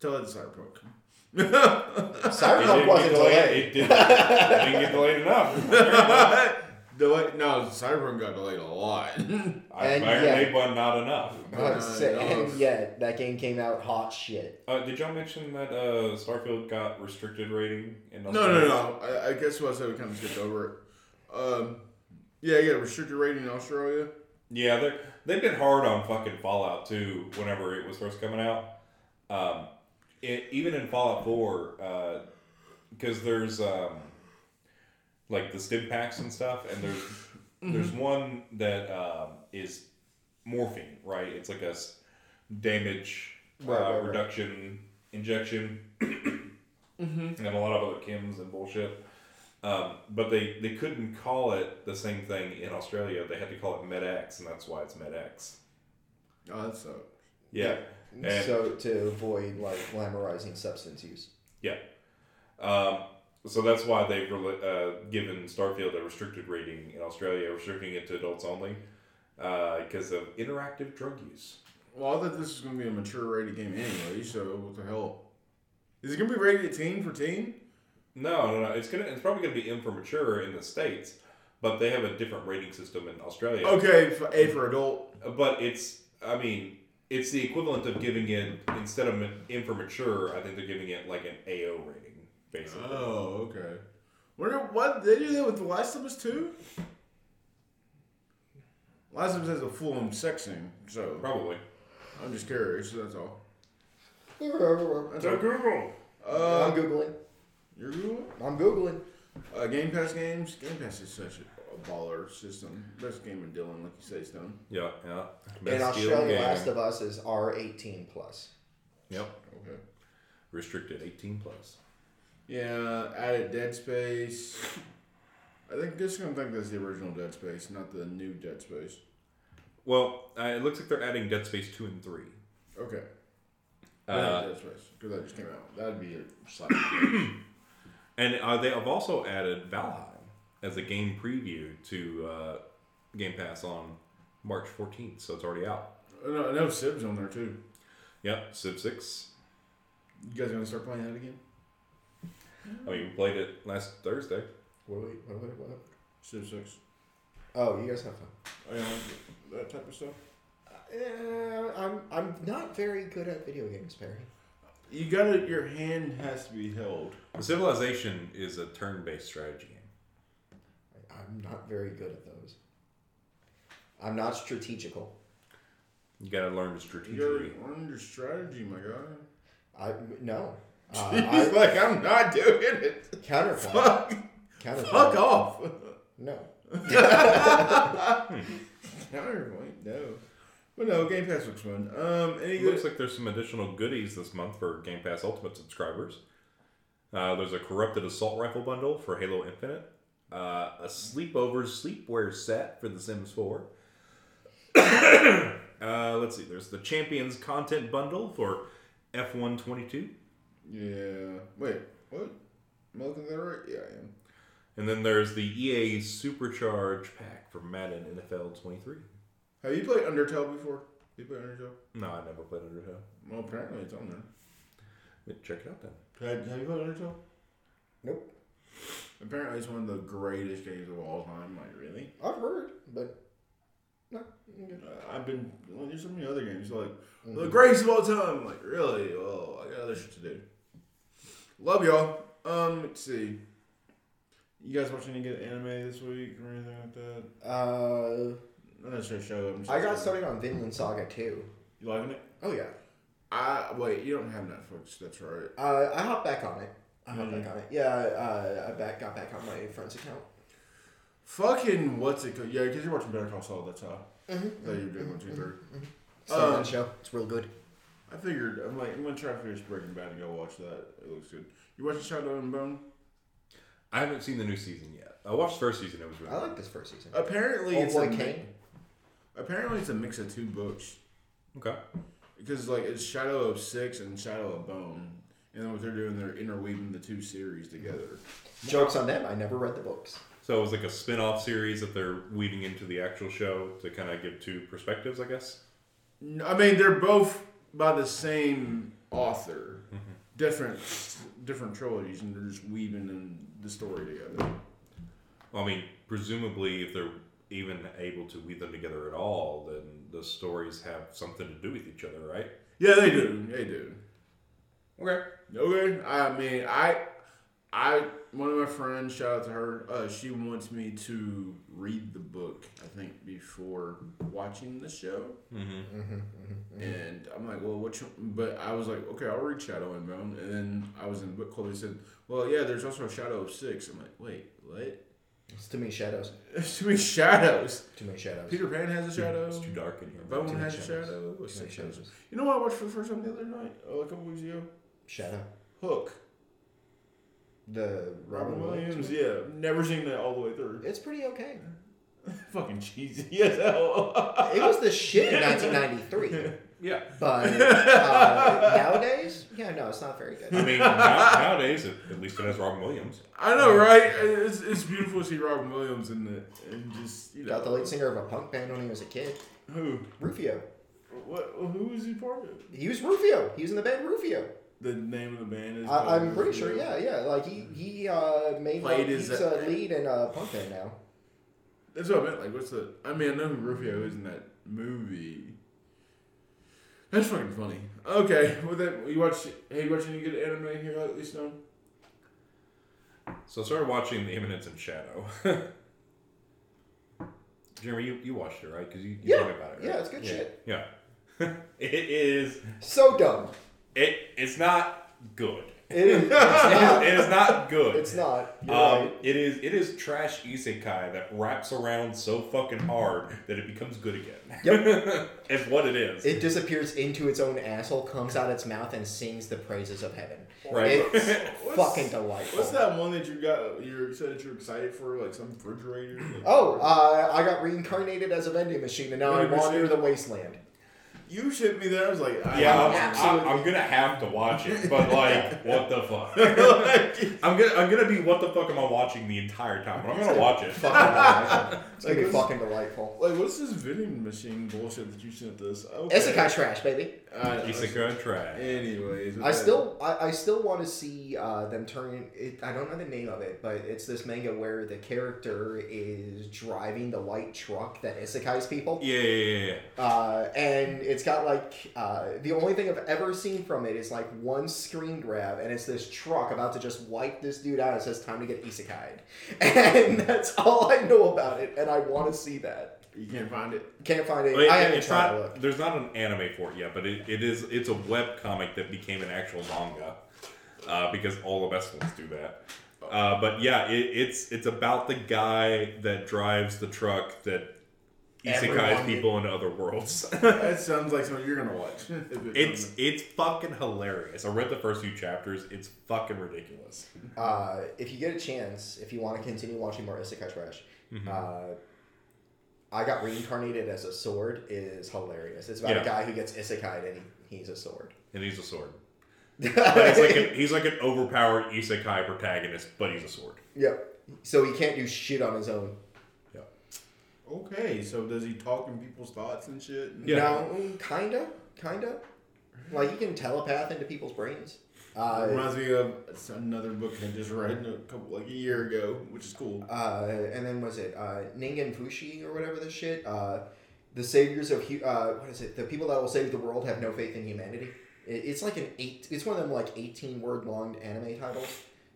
Tell it to Cyberpunk. Cyberpunk wasn't delayed. It didn't, it didn't get delayed enough. Delay, no, Cyberpunk got delayed a lot. And yeah, but not enough. I was saying, and yeah, that game came out hot shit. Uh, did y'all mention that uh, Starfield got restricted rating? In no, no, no, no. I, I guess what I said we kind of skipped over it. Um, yeah, you got a restricted rating in Australia. Yeah, they they've been hard on fucking Fallout two whenever it was first coming out. Um, it, even in Fallout four, because uh, there's um, like the stim packs and stuff, and there's mm-hmm. there's one that um, is morphine, right? It's like a damage uh, right, right, reduction right. injection, mm-hmm. and a lot of other chems and bullshit. Um, but they, they couldn't call it the same thing in Australia. They had to call it MedX, and that's why it's MedX. Oh, that's so. Yeah. yeah. So to avoid like glamorizing substance use. Yeah. Um, so that's why they've uh, given Starfield a restricted rating in Australia, restricting it to adults only, because uh, of interactive drug use. Well, I thought this was going to be a mature rated game anyway. So what the hell? Is it going to be rated teen for teen? No, no, no. It's gonna. It's probably gonna be M for mature in the States, but they have a different rating system in Australia. Okay, for A for adult. But it's. I mean, it's the equivalent of giving it instead of M for mature. I think they're giving it like an A O rating, basically. Oh, okay. Wonder what they do that with The Last of Us two. Last of Us has a full on sexing, so probably. I'm just curious. That's all. That's all. Google. Uh, I'm googling. You're Googling? I'm Googling. Uh, Game Pass games. Game Pass is such a baller system. Best game in Dylan, like you say, Stone. Yeah, yeah. Best in Australia, Last of Us is R eighteen plus. Yep. Okay. Restricted eighteen plus. Yeah, added Dead Space. I think this going to think that's the original Dead Space, not the new Dead Space. Well, uh, it looks like they're adding Dead Space two and three. Okay. Uh, Dead Space, because that just came out. That'd be a slap. And uh, they have also added Valheim as a game preview to uh, Game Pass on March fourteenth, so it's already out. I know, know Civ's on there, too. Yep, Civ six. You guys going to start playing that again? I mean, we played it last Thursday. What, what, what, what? Civ six. Oh, you guys have fun. I don't like that type of stuff. Uh, I'm I'm not very good at video games, Perry. You gotta, your hand has to be held. Civilization is a turn-based strategy game. I'm not very good at those. I'm not strategical. You gotta learn to strategically. You gotta learn your strategy, my guy. I no. Uh, He's like, I'm not doing it. Counterpoint. Fuck. Counterpoint. Fuck off. No. Counterpoint. No. But no, Game Pass looks fun. Um, any it looks like there's some additional goodies this month for Game Pass Ultimate subscribers. Uh, there's a Corrupted Assault Rifle bundle for Halo Infinite. Uh, a Sleepover sleepwear set for The Sims four. uh, let's see, there's the Champions Content bundle for F one twenty-two. Yeah. Wait, what? Am I looking at that right? Yeah, I am. And then there's the E A Supercharge pack for Madden N F L twenty-three. Have you played Undertale before? Have you played Undertale? No, I never played Undertale. Well, apparently it's on there. Check it out then. Have, have you played Undertale? Nope. Apparently it's one of the greatest games of all time. Like, really? I've heard, but no. Uh, I've been. Well, there's so many other games like mm-hmm. the greatest of all time. Like, really? Oh, I got other shit to do. Love y'all. Um, let's see. You guys watching any good anime this week or anything like that? Uh. I'm not sure show them. I got started on Vinland Saga two. You liking it? Oh, yeah. I Wait, you don't have Netflix, that's right. Uh, I hopped back on it. I hopped mm-hmm. back on it. Yeah, uh, I back, got back on my friend's account. Fucking what's it called? Yeah, because you're watching Better Call Saul, that's how. Mm-hmm. That you're doing mm-hmm. one, two, three. Mm-hmm. Saw that show. It's real good. I figured, I'm like, I'm going to try to finish Breaking Bad and go watch that. It looks good. You watch Shadow and Bone? I haven't seen the new season yet. I watched the first season. It was really I like this first season. Apparently, Old it's Boy a Kane. Mi- apparently it's a mix of two books. Okay. Because like it's Shadow of Six and Shadow of Bone. And then what they're doing, they're interweaving the two series together. Joke's on them. I never read the books. So it was like a spin-off series that they're weaving into the actual show to kind of give two perspectives, I guess? I mean, they're both by the same author. Mm-hmm. Different different trilogies, and they're just weaving in the story together. Well, I mean, presumably if they're even able to weave them together at all, then the stories have something to do with each other, right? Yeah, they do. They do. Okay. Okay. I mean, I... I one of my friends, shout out to her, uh, she wants me to read the book, I think, before watching the show. Mm-hmm. Mm-hmm, mm-hmm. And I'm like, well, what? But I was like, okay, I'll read Shadow and Bone. And then I was in the book club. They said, well, yeah, there's also a Shadow of Six. I'm like, wait, what? It's too many shadows. It's too many shadows. Too many shadows. Peter Pan has a shadow. It's too dark in here. Bone has a shadow. Too many shadows. You know what I watched for the first time the other night? Oh, a couple weeks ago. Shadow. Hook. The Robin, Robin Williams, Williams, yeah. Never seen that all the way through. It's pretty okay. Fucking cheesy as hell. It was the shit in nineteen ninety-three. Yeah. But uh, nowadays, yeah, no, it's not very good. I mean, now, nowadays, it, at least it has Robin Williams. I know, right? It's, it's beautiful to see Robin Williams in the, and just, you know. Got the lead singer of a punk band when he was a kid. Who? Rufio. What? Who was he part of? He was Rufio. He was in the band Rufio. The name of the band is... I, I'm pretty sure, yeah, yeah. Like, he, he uh, made like, he's a lead in a punk band now. That's what I meant. Like, what's the... I mean, I know who Rufio is in that movie. That's fucking funny. Okay. Well, that, you watch... Hey, you watch any good anime here at least now? So I started watching The Eminence and Shadow. Jeremy, you, you watched it, right? Because you, you yeah. talk about it, right? Yeah, it's good yeah. shit. Yeah. It is... So dumb. It it's not good. It is. It's not. It is not good. It's not. Um, right. It is. It is trash isekai that wraps around so fucking hard that it becomes good again. Yep, it's what it is. It disappears into its own asshole, comes out its mouth, and sings the praises of heaven. Right. It's fucking delightful. What's that one that you got? You said that you're excited for, like some refrigerator. Like, oh, uh, I got reincarnated as a vending machine, and now I wander the wasteland. You shipped me there. I was like, I yeah, I'm, I'm, I'm gonna have to watch it, but like, what the fuck? like, I'm gonna, I'm gonna be, what the fuck am I watching the entire time? But I'm gonna watch it. Fucking it's gonna like, be fucking delightful. Like, what's this vending machine bullshit that you sent this? Okay. Isekai trash, baby. Uh, Isekai trash. Anyways, I still, I, I still want to see uh, them turn. It, I don't know the name of it, but it's this manga where the character is driving the white truck that isekais people. Yeah, yeah, yeah. yeah. Uh, and it's. It's got like uh, the only thing I've ever seen from it is like one screen grab, and it's this truck about to just wipe this dude out. It says time to get isekai'd, and that's all I know about it. And I want to see that. You can't find it. Can't find it. Well, it I haven't tried not, to look. There's not an anime for it yet, but it, it is. It's a web comic that became an actual manga uh, because all the best ones do that. Uh, but yeah, it, it's it's about the guy that drives the truck that. Isekai's people into other worlds. That sounds like something you're gonna watch. It it's comes. It's fucking hilarious. I read the first few chapters. It's fucking ridiculous. Uh, if you get a chance, if you want to continue watching more Isekai trash, mm-hmm. uh, I Got Reincarnated as a Sword is hilarious. It's about yeah. a guy who gets isekai'd and he, he's a sword. And he's a sword. But it's like an, he's like an overpowered isekai protagonist, but he's a sword. Yep. So he can't do shit on his own. Okay, so does he talk in people's thoughts and shit? Yeah. No, kinda, kinda. Like, he can telepath into people's brains. Uh, reminds me of another book I just read a couple, like a year ago, which is cool. Uh, and then was it uh, Ningen Fushi or whatever this shit? Uh, the saviors of hu- uh, what is it? The people that will save the world have no faith in humanity. It, it's like an eight. It's one of them like eighteen word long anime titles.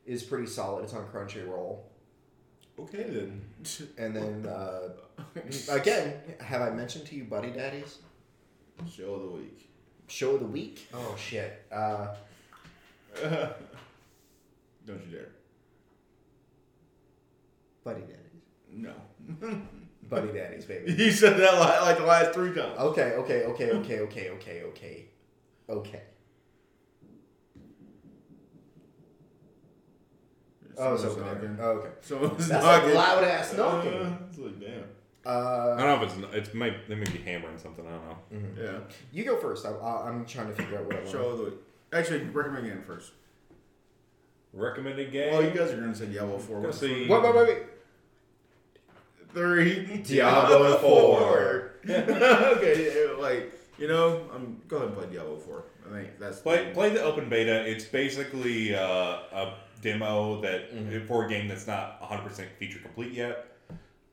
It's pretty solid. It's on Crunchyroll. Okay then. And then uh, again, have I mentioned to you Buddy Daddies? Show of the week. Show of the week? Oh shit. Uh, Don't you dare. Buddy Daddies. No. Bunny Daddies, baby. You said that like, like the last three times. Okay, okay, okay, okay, okay, okay, okay, okay. Oh, it's over there. Oh, okay. Someone's That's knocking. Like loud ass knocking. Uh, it's like, damn. Uh, I don't know if it's, it's might, they may be hammering something, I don't know. Mm-hmm. Yeah. You go first. I, I, I'm trying to figure out what I want. Show of the week. Actually, recommend a game first. Recommended game? Well, you guys are going to say Diablo four. Wait, wait, wait, wait. Three. Diablo four. Okay, like, you know, I'm go ahead and play Diablo four. I think that's... Play the, play the open beta. It's basically uh, a demo that mm-hmm. for a game that's not one hundred percent feature complete yet.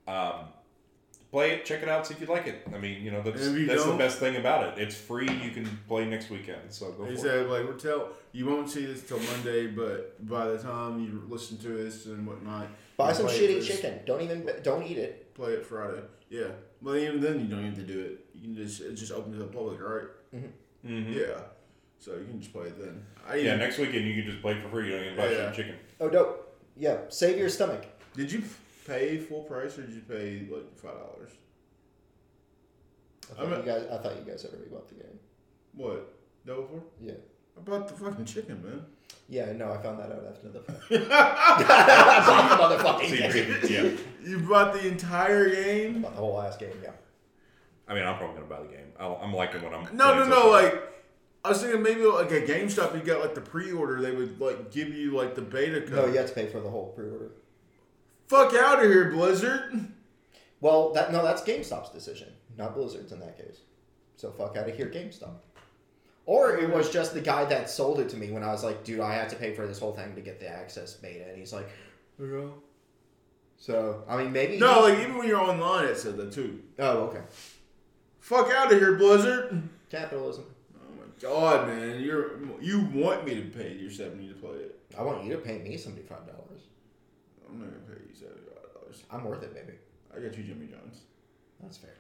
Um... Play it, check it out, see if you like it. I mean, you know, that's you that's the best thing about it. It's free. You can play next weekend. So go he for said, it. Like, we're tell you won't see this till Monday, but by the time you listen to this and whatnot, buy some shitty chicken. Don't even don't eat it. Play it Friday. Yeah. Well, even then you don't have to do it. You can just it just open to the public, right? Mm-hmm. Mm-hmm. Yeah. So you can just play it then. I yeah. Next weekend you can just play for free. You don't even buy yeah. shitty chicken. Oh, dope. Yeah. Save your stomach. Did you? Pay full price or did you pay like five dollars? I, I, I thought you guys already bought the game. What? Double four? Yeah. I bought the fucking chicken, man. Yeah, no, I found that out after the fact. I bought the motherfucking game. Yeah. You bought the entire game? I bought the whole ass game, yeah. I mean, I'm probably gonna buy the game. I'll, I'm liking what I'm. No, no, no. Like, I was thinking maybe like a GameStop, you got like the pre-order. They would like give you like the beta code. No, you have to pay for the whole pre-order. Fuck out of here, Blizzard. Well, that no, that's GameStop's decision, not Blizzard's in that case. So fuck out of here, GameStop. Or it was just the guy that sold it to me when I was like, dude, I had to pay for this whole thing to get the access beta, and he's like, yeah. So I mean, maybe no, like even when you're online, it said that too. Oh, okay. Fuck out of here, Blizzard. Capitalism. Oh my god, man, you're you want me to pay your seventy to play it? I want you to pay me seventy five dollars. I'm not gonna pay you seventy five dollars. I'm worth it, baby. I got you, Jimmy John's. That's fair.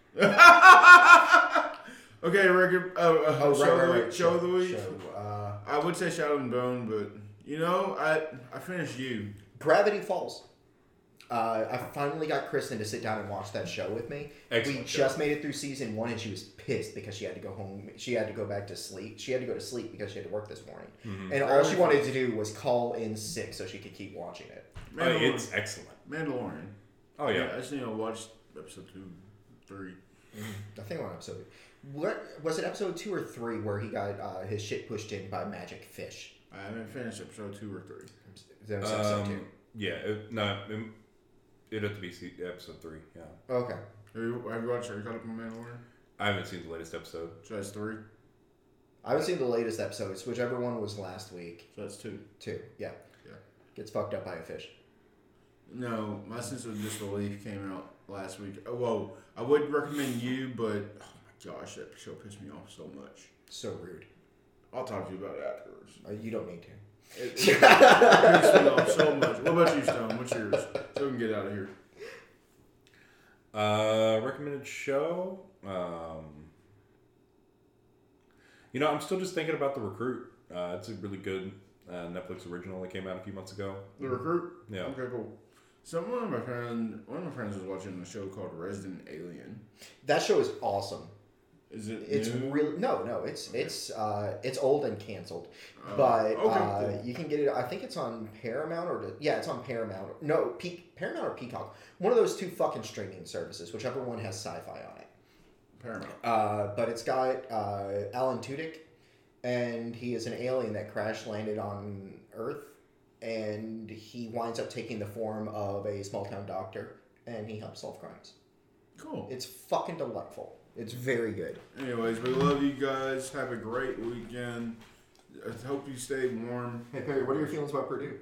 Okay, record. Uh, uh, oh, show right, right, right. Show, show the week. Show, uh, I would say Shadow and Bone, but you know, I I finished you. Gravity Falls. Uh, I finally got Kristen to sit down and watch that show with me. Excellent we just show. Made it through season one, and she was pissed because she had to go home. She had to go back to sleep. She had to go to sleep because she had to work this morning. Mm-hmm. And all really she wanted fun. to do was call in sick so she could keep watching it. Oh, it's excellent. Mandalorian. Oh, yeah. yeah. I just need to watch episode two, three. I think I want episode two. What, was it episode two or three where he got uh, his shit pushed in by magic fish? I haven't finished episode two or three. That was episode um, two. Yeah. It, no, it, it'd have to be episode three. Yeah. Okay. Have you, have you watched Are You Caught Up on Mandalorian? I haven't seen the latest episode. So that's three? I haven't seen the latest episode. It's whichever one was last week. So that's two. Two, yeah. Yeah. Gets fucked up by a fish. No, my sense of disbelief came out last week. Oh, whoa, I would recommend you, but oh my gosh, that show pissed me off so much. So rude. I'll talk to you about it afterwards. Uh, you don't need to. It, it, it pissed me off so much. What about you, Stone? What's yours? So we can get out of here. Uh, recommended show. Um, you know, I'm still just thinking about The Recruit. Uh, it's a really good uh, Netflix original that came out a few months ago. The Recruit. Yeah. Okay. Cool. So one of my friends, one of my friends was watching a show called Resident Alien. That show is awesome. Is it? It's new? Really no, no. It's okay. it's uh, it's old and canceled, uh, but okay, uh, cool. You can get it. I think it's on Paramount or the, yeah, it's on Paramount. No, Pe- Paramount or Peacock. One of those two fucking streaming services, whichever one has sci-fi on it. Paramount. Uh, but it's got uh, Alan Tudyk, and he is an alien that crash landed on Earth. And he winds up taking the form of a small-town doctor, and he helps solve crimes. Cool. It's fucking delightful. It's very good. Anyways, we love you guys. Have a great weekend. I hope you stay warm. Hey, Perry, what are your feelings about Purdue?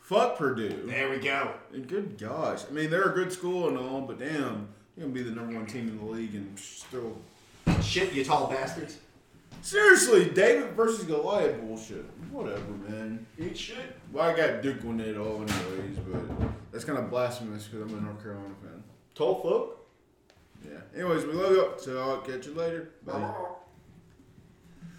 Fuck Purdue. There we go. And good gosh. I mean, they're a good school and all, but damn, they're going to be the number one team in the league and still... Shit, you tall bastards. Seriously, David versus Goliath bullshit. Whatever, man. Eat shit. Well, I got Duke winning it all anyways, but that's kind of blasphemous because I'm a North Carolina fan. Tall folk? Yeah. Anyways, we love you. So I'll catch you later. Bye. Bye.